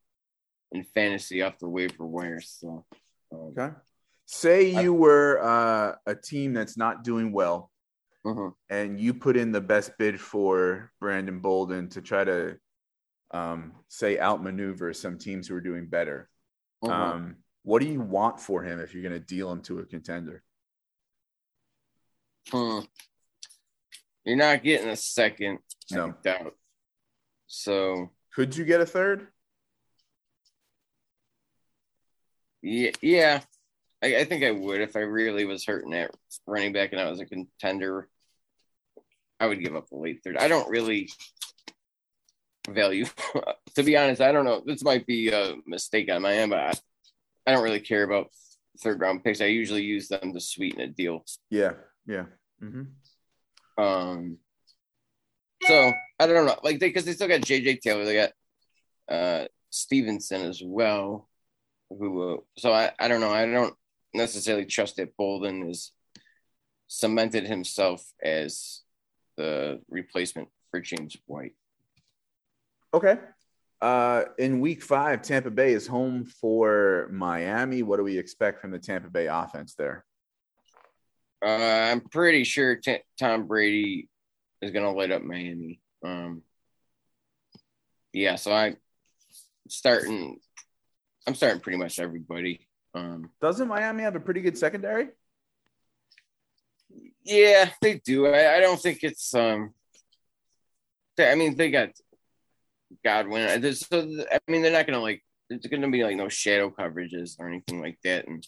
in fantasy off the waiver wire. So okay, say you were a team that's not doing well, and you put in the best bid for Brandon Bolden to try to say outmaneuver some teams who are doing better. What do you want for him if you're going to deal him to a contender? You're not getting a second. No doubt. So could you get a third? Yeah. I think I would. If I really was hurting at running back and I was a contender, I would give up a late third. I don't really value. To be honest, I don't know. This might be a mistake on my end, but I don't really care about third round picks. I usually use them to sweeten a deal. Yeah. So I don't know, like, because they still got JJ Taylor, they got Stevenson as well. So I don't know. I don't necessarily trust that Bolden has cemented himself as the replacement for James White. Okay. In week 5, Tampa Bay is home for Miami. What do we expect from the Tampa Bay offense there? I'm pretty sure Tom Brady is going to light up Miami. So I'm starting pretty much everybody. Doesn't Miami have a pretty good secondary? Yeah, they do. I don't think it's they got Godwin. They're not going to, like, it's going to be like no shadow coverages or anything like that. And,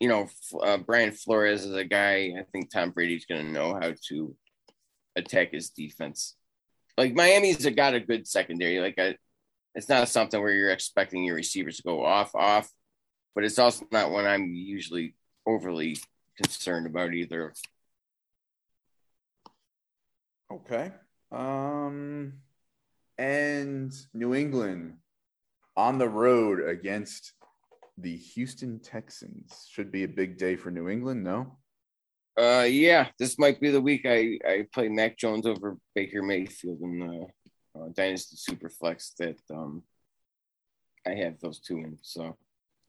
you know, Brian Flores is a guy, I think Tom Brady's going to know how to attack his defense. Like, Miami's got a good secondary. Like, it's not something where you're expecting your receivers to go off, but it's also not one I'm usually overly concerned about either. Okay. And New England on the road against the Houston Texans. Should be a big day for New England, no? Yeah, this might be the week I play Mac Jones over Baker Mayfield in the Dynasty Superflex that I have those two in. So,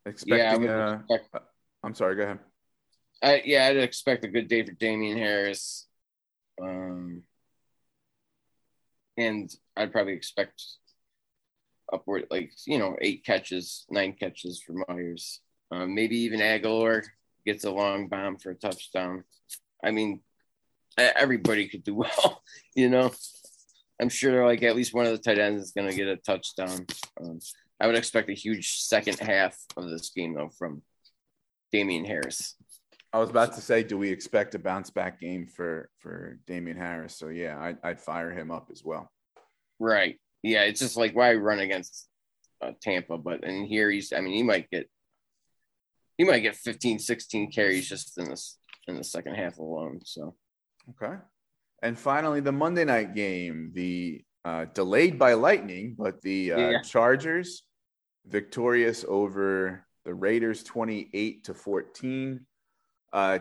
I'm sorry, go ahead. I'd expect a good day for Damian Harris. And I'd probably expect upward, 9 catches for Myers. Maybe even Aguilar gets a long bomb for a touchdown. I mean, everybody could do well, you know. I'm sure, like, at least one of the tight ends is going to get a touchdown. I would expect a huge second half of this game, though, from Damian Harris. I was about to say, do we expect a bounce-back game for Damian Harris? So, yeah, I'd fire him up as well. Right. Yeah, it's just like, why run against Tampa? But in here, he might get 15, 16 carries just in the second half alone. So, okay. And finally, the Monday night game, the delayed by lightning, but the Chargers victorious over the Raiders 28-14.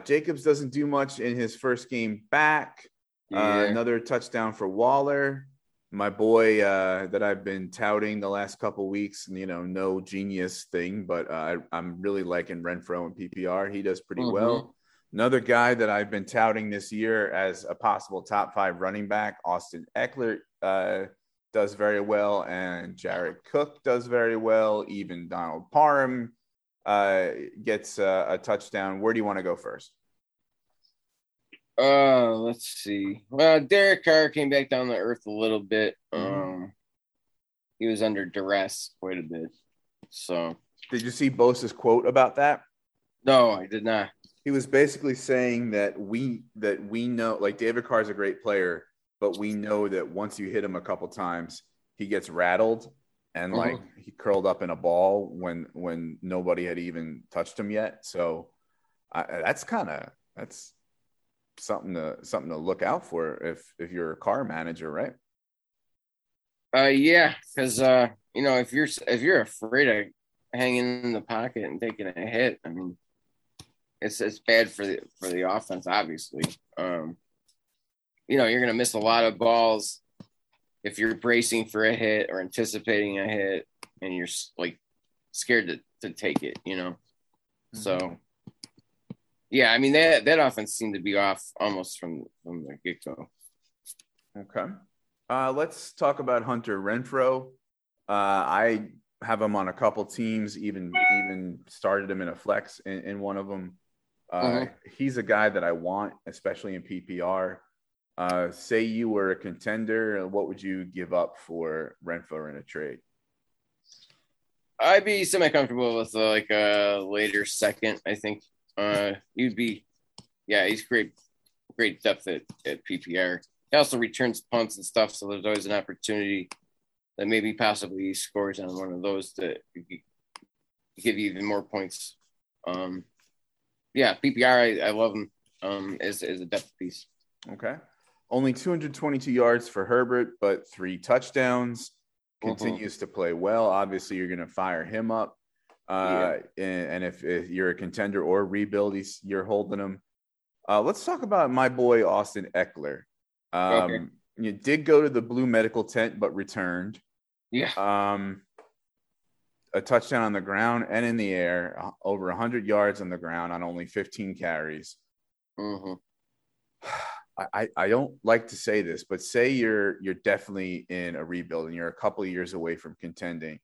Jacobs doesn't do much in his first game back. Another touchdown for Waller, my boy that I've been touting the last couple weeks. You know, no genius thing, but I'm really liking Renfrow in PPR. He does pretty well. Another guy that I've been touting this year as a possible top five running back, Austin Eckler does very well, and Jared Cook does very well. Even Donald Parham gets a touchdown. Where do you want to go first? Let's see. Well, Derek Carr came back down to earth a little bit. He was under duress quite a bit. So, did you see Bosa's quote about that? No, I did not. He was basically saying that we know, like, David Carr's a great player, but we know that once you hit him a couple times, he gets rattled and like he curled up in a ball when nobody had even touched him yet. So that's something to look out for if you're a Carr manager, right? Yeah, because you know, if you're afraid of hanging in the pocket and taking a hit, I mean, it's bad for the offense, obviously. You know, you're going to miss a lot of balls if you're bracing for a hit or anticipating a hit and you're like scared to take it, you know? So, yeah, I mean, that offense seemed to be off almost from the get-go. Okay. Let's talk about Hunter Renfrow. I have him on a couple teams, even started him in a flex in one of them. He's a guy that I want, especially in PPR. Say you were a contender, what would you give up for Renfrow in a trade? I'd be semi-comfortable with like a later second, I think. He's great depth at PPR. He also returns punts and stuff, so there's always an opportunity that maybe possibly he scores on one of those to give you even more points. PPR, I love him as a depth piece. Okay. Only 222 yards for Herbert, but 3 touchdowns. Continues to play well. Obviously, you're going to fire him up. And if you're a contender or rebuild, you're holding him. Let's talk about my boy, Austin Eckler. You did go to the blue medical tent, but returned. Yeah. A touchdown on the ground and in the air, over 100 yards on the ground on only 15 carries. I don't like to say this, but say you're definitely in a rebuild and you're a couple of years away from contending,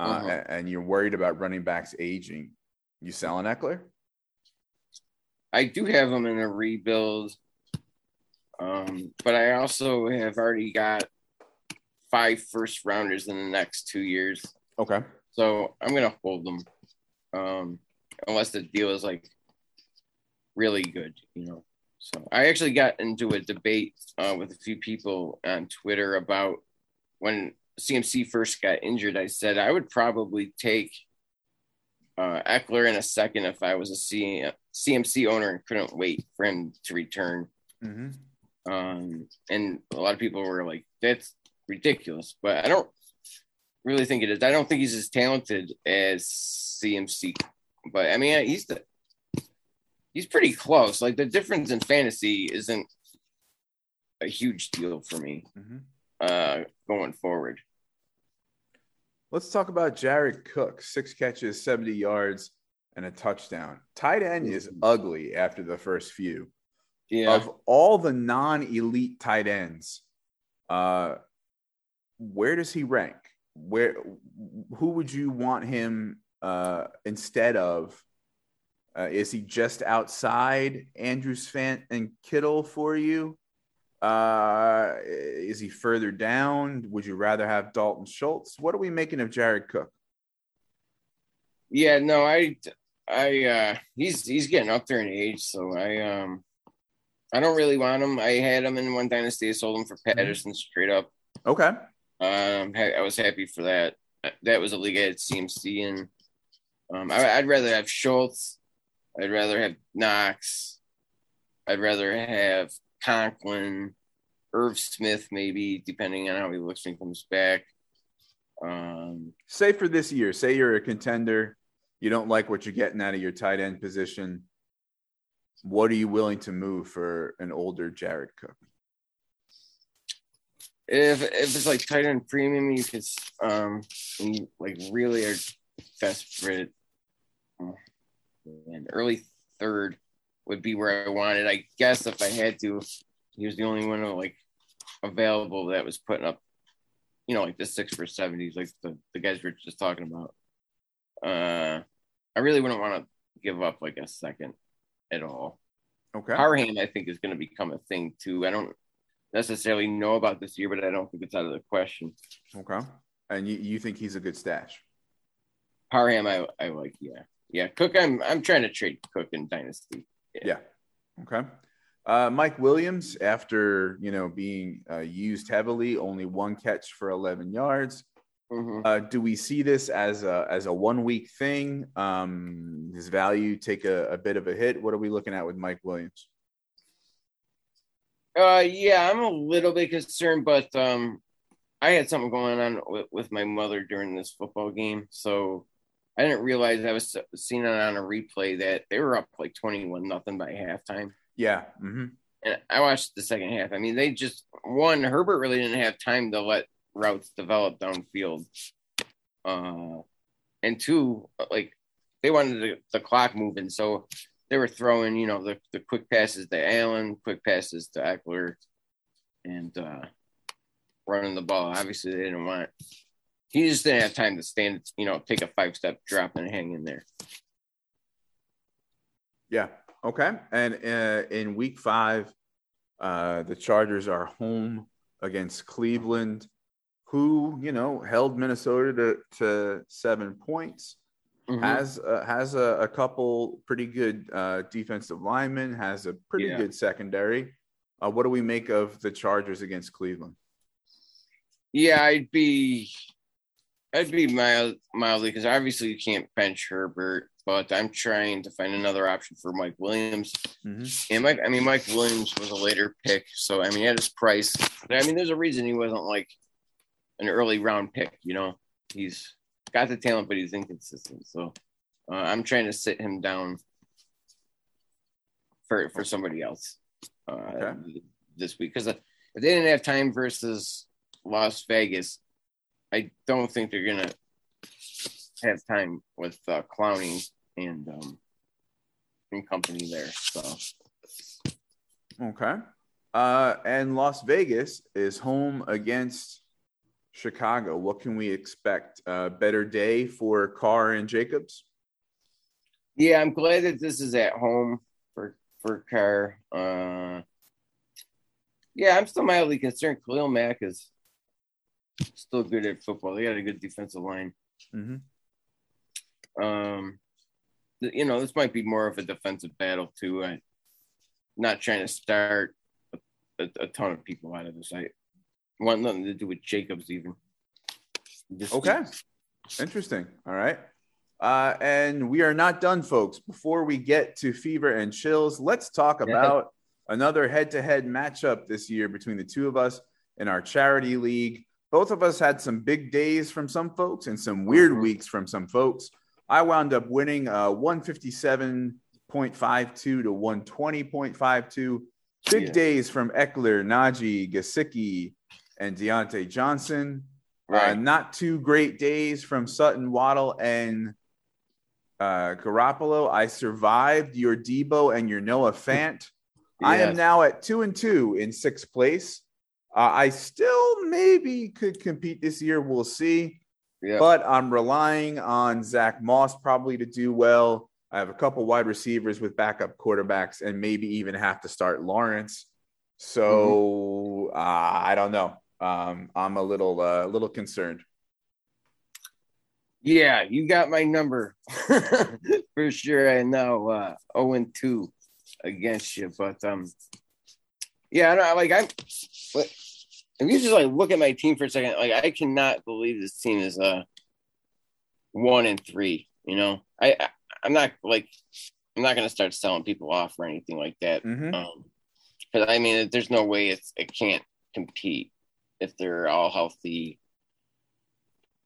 and you're worried about running backs aging. You selling Eckler? I do have him in a rebuild, but I also have already got 5 first rounders in the next 2 years. Okay, so I'm gonna hold them, unless the deal is like really good, you know. So I actually got into a debate with a few people on Twitter about when CMC first got injured. I said I would probably take Eckler in a second if I was a CMC owner and couldn't wait for him to return. And a lot of people were like, that's ridiculous. But I don't really think it is. I don't think he's as talented as CMC. But, I mean, he's pretty close. Like, the difference in fantasy isn't a huge deal for me going forward. Let's talk about Jared Cook. 6 catches, 70 yards, and a touchdown. Tight end is ugly after the first few. Yeah. Of all the non-elite tight ends, where does he rank? Who would you want him instead of? Is he just outside Andrews, Fant, and Kittle for you? Is he further down? Would you rather have Dalton Schultz? What are we making of Jared Cook? Yeah, no, he's getting up there in age, so I don't really want him. I had him in one dynasty. I sold him for Patterson straight up. Okay. I was happy for that. That was a league I had CMC in. I'd rather have Schultz. I'd rather have Knox. I'd rather have Conklin, Irv Smith, maybe, depending on how he looks and comes back. Say for this year, say you're a contender, you don't like what you're getting out of your tight end position. What are you willing to move for an older Jared Cook? If it's like tight end premium, you could really are desperate. Early third would be where I wanted. I guess if I had to, he was the only one like available that was putting up, you know, like the 6 for 70s, like the guys we were just talking about. I really wouldn't want to give up like a second at all. Okay. Parham, I think, is going to become a thing too. I don't necessarily know about this year, but I don't think it's out of the question. Okay. And you think he's a good stash? Parham, I like, yeah. Yeah, Cook, I'm trying to trade Cook in Dynasty. Yeah. Okay. Mike Williams, after, you know, being used heavily, only one catch for 11 yards. Mm-hmm. Do we see this as a 1 week thing? His value take a bit of a hit? What are we looking at with Mike Williams? Yeah, I'm a little bit concerned, but I had something going on with my mother during this football game, so I didn't realize I was seeing it on a replay that they were up like 21-0 by halftime. Yeah. Mm-hmm. And I watched the second half. I mean, they just won. Herbert really didn't have time to let routes develop downfield. And two, like, they wanted the clock moving. So they were throwing, you know, the quick passes to Allen, quick passes to Eckler, and running the ball. Obviously, they didn't want – he just didn't have time to stand, you know, take a 5-step drop and hang in there. Yeah. Okay. And in week 5, the Chargers are home against Cleveland, who, you know, held Minnesota to 7 points. Mm-hmm. Has a couple pretty good defensive linemen, has a pretty good secondary. What do we make of the Chargers against Cleveland? Yeah, I'd be mildly, because obviously you can't bench Herbert, but I'm trying to find another option for Mike Williams. Mm-hmm. And Mike Williams was a later pick, so I mean, at his price, I mean, there's a reason he wasn't like an early round pick. You know, he's got the talent, but he's inconsistent. So I'm trying to sit him down for somebody else this week, because if they didn't have time versus Las Vegas, I don't think they're going to have time with Clowney and company there. So okay. And Las Vegas is home against Chicago. What can we expect? A better day for Carr and Jacobs? Yeah, I'm glad that this is at home for Carr. Yeah, I'm still mildly concerned. Khalil Mack is still good at football. They got a good defensive line. Mm-hmm. You know, this might be more of a defensive battle too. I'm not trying to start a ton of people out of this. I want nothing to do with Jacobs even. Okay. Interesting. All right. And we are not done, folks. Before we get to Fever and Chills, let's talk about another head-to-head matchup this year between the two of us in our charity league. Both of us had some big days from some folks and some weird weeks from some folks. I wound up winning 157.52 to 120.52. Big days from Eckler, Najee, Gesicki, and Deontay Johnson. Right. Not two great days from Sutton, Waddle, and Garoppolo. I survived your Debo and your Noah Fant. Yes. I am now at 2-2 in 6th place. I still maybe could compete this year. We'll see. Yeah. But I'm relying on Zach Moss probably to do well. I have a couple wide receivers with backup quarterbacks and maybe even have to start Lawrence. So I don't know. I'm a little concerned. Yeah, you got my number for sure. I know 0-2 against you, but yeah, if you just like look at my team for a second, like I cannot believe this team is 1-3. You know, I'm not going to start selling people off or anything like that. Mm-hmm. Because I mean, there's no way it can't compete if they're all healthy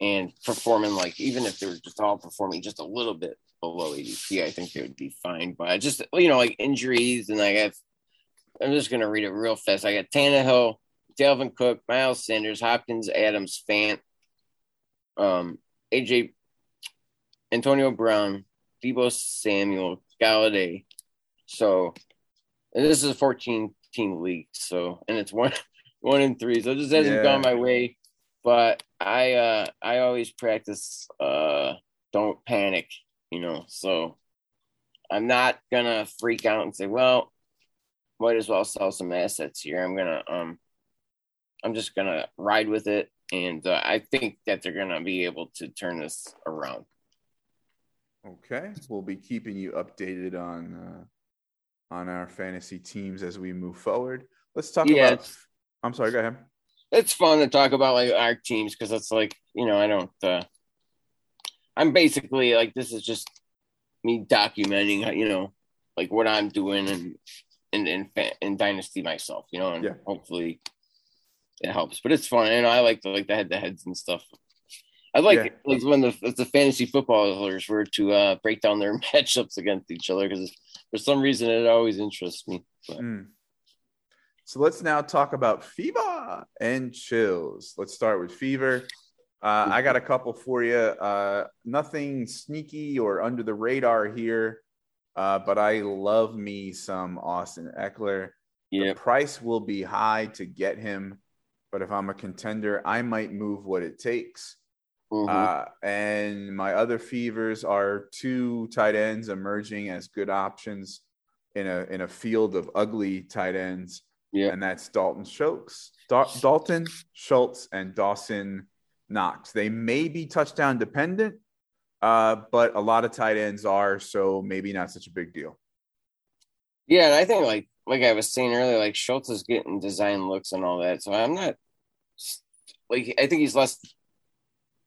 and performing. Like even if they were just all performing just a little bit below ADP, I think they would be fine. But I just, you know, like injuries and I have. I'm just going to read it real fast. I got Tannehill, Dalvin Cook, Miles Sanders, Hopkins, Adams, Fant, AJ, Antonio Brown, Deebo Samuel, Galladay, So, and this is a 14-team league. So, and it's one in three. So it just hasn't gone my way. But I always practice don't panic, you know. So I'm not gonna freak out and say, well, might as well sell some assets here. I'm just gonna ride with it, and I think that they're gonna be able to turn this around. Okay, we'll be keeping you updated on our fantasy teams as we move forward. Let's talk about. I'm sorry. Go ahead. It's fun to talk about like our teams because it's like, you know, I don't. I'm basically like, this is just me documenting, you know, like what I'm doing in Dynasty myself, you know, and hopefully it helps. But it's fun, and I like to the head-to-heads and stuff. I like when the fantasy footballers were to break down their matchups against each other because for some reason it always interests me. But. So let's now talk about fever and chills. Let's start with fever. I got a couple for you. Nothing sneaky or under the radar here, but I love me some Austin Eckler. Yep. The price will be high to get him, but if I'm a contender, I might move what it takes. Mm-hmm. And my other fevers are two tight ends emerging as good options in a field of ugly tight ends. Yeah, and that's Dalton Schultz, and Dawson Knox. They may be touchdown dependent, but a lot of tight ends are, so maybe not such a big deal. Yeah, and I think like I was saying earlier, like Schultz is getting design looks and all that, so I'm not like I think he's less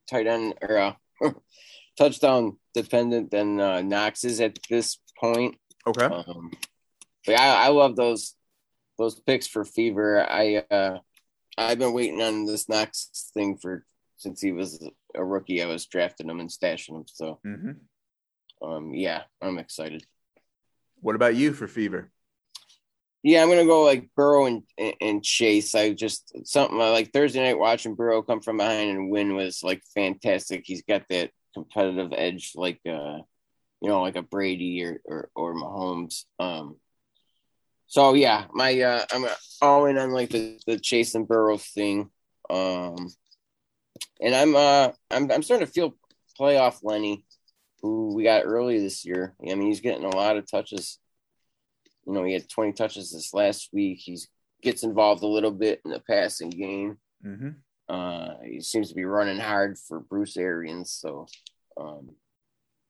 tight end or touchdown dependent than Knox is at this point. Okay, but I love those. Those picks for fever, I've been waiting on this Knox thing since he was a rookie. I was drafting him and stashing him. So, I'm excited. What about you for fever? Yeah, I'm gonna go like Burrow and Chase. I just something like Thursday night watching Burrow come from behind and win was like fantastic. He's got that competitive edge, like you know, like a Brady or Mahomes. So yeah, my I'm all in on like the Chase and Burrow thing, and I'm starting to feel playoff Lenny, who we got early this year. I mean, he's getting a lot of touches. You know, he had 20 touches this last week. He gets involved a little bit in the passing game. Mm-hmm. He seems to be running hard for Bruce Arians. So,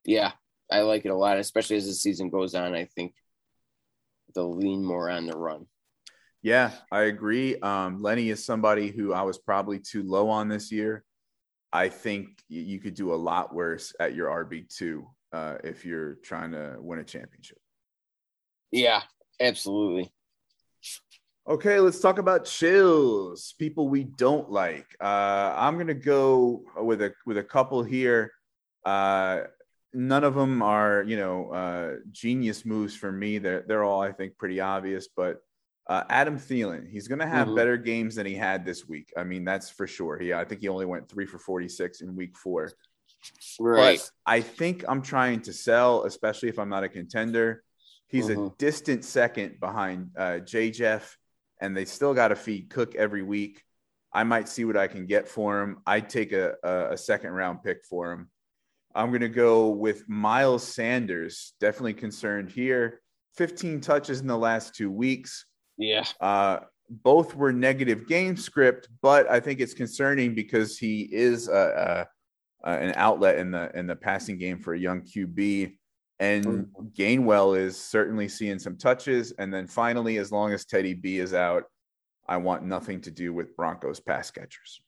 yeah, I like it a lot, especially as the season goes on. I think. They'll lean more on the run. Yeah, I agree. Lenny is somebody who I was probably too low on this year. I think you could do a lot worse at your RB2 if you're trying to win a championship. Yeah, absolutely. Okay, let's talk about chills, people we don't like. I'm going to go with a couple here. None of them are, you know, genius moves for me. They're all, I think, pretty obvious. But Adam Thielen, he's going to have better games than he had this week. I mean, that's for sure. I think he only went 3 for 46 in week 4. Right. But I think I'm trying to sell, especially if I'm not a contender. He's a distant second behind J. Jeff, and they still got to feed Cook every week. I might see what I can get for him. I'd take a second-round pick for him. I'm going to go with Miles Sanders. Definitely concerned here. 15 touches in the last 2 weeks. Yeah. Both were negative game script, but I think it's concerning because he is an outlet in the passing game for a young QB. And Gainwell is certainly seeing some touches. And then finally, as long as Teddy B is out, I want nothing to do with Broncos pass catchers.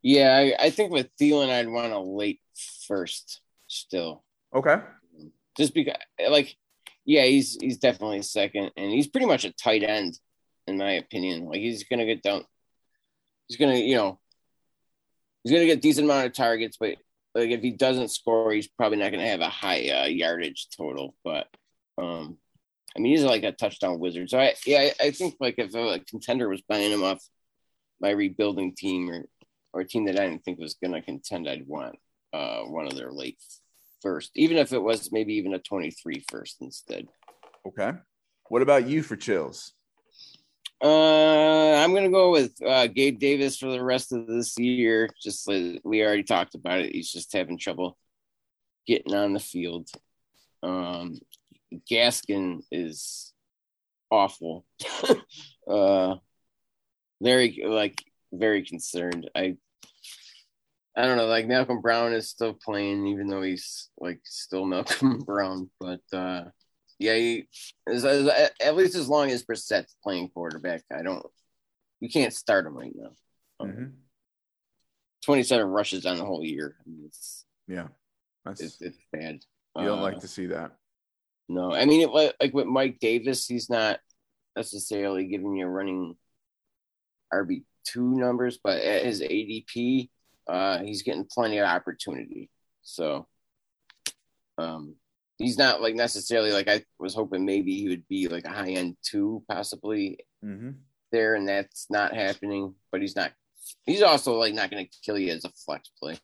Yeah, I think with Thielen, I'd want a late first still. Okay. Just because, like, yeah, he's definitely second, and he's pretty much a tight end, in my opinion. Like, he's going to get down. He's going to get a decent amount of targets, but, like, if he doesn't score, he's probably not going to have a high yardage total. But, I mean, he's like a touchdown wizard. So, I think, like, if a contender was buying him off my rebuilding team or a team that I didn't think was going to contend, I'd want one of their late first, even if it was maybe even a 23 first instead. Okay. What about you for chills? I'm going to go with Gabe Davis for the rest of this year. Just like we already talked about it. He's just having trouble getting on the field. Gaskin is awful. Very concerned. I don't know. Like Malcolm Brown is still playing, even though he's like still Malcolm Brown. But yeah, at least as long as Brissett's playing quarterback, you can't start him right now. 27 rushes on the whole year. I mean, it's bad. You don't like to see that. No, I mean, with Mike Davis, he's not necessarily giving you a running RB2 numbers, but at his ADP, he's getting plenty of opportunity. So he's not like necessarily like I was hoping maybe he would be like a high end two possibly there, and that's not happening. But he's also like not going to kill you as a flex play.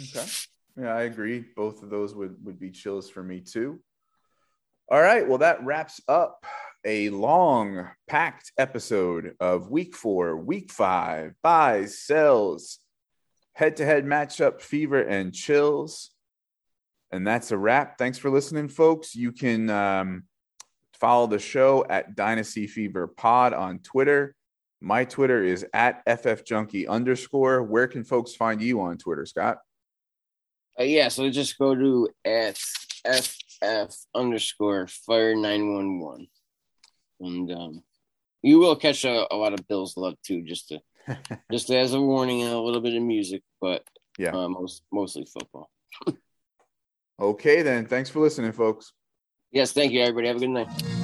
Okay, yeah, I agree. Both of those would be chills for me too. All right, well, that wraps up a long, packed episode of Week 4, Week 5, buys, sells, head-to-head matchup, fever, and chills. And that's a wrap. Thanks for listening, folks. You can follow the show at Dynasty Fever Pod on Twitter. My Twitter is at FFJunkie_. Where can folks find you on Twitter, Scott? Yeah, so just go to at FF_fire911, and you will catch a lot of Bill's love too, just as a warning, and a little bit of music, but yeah, mostly football. Okay, then, thanks for listening, folks. Yes, thank you, everybody. Have a good night.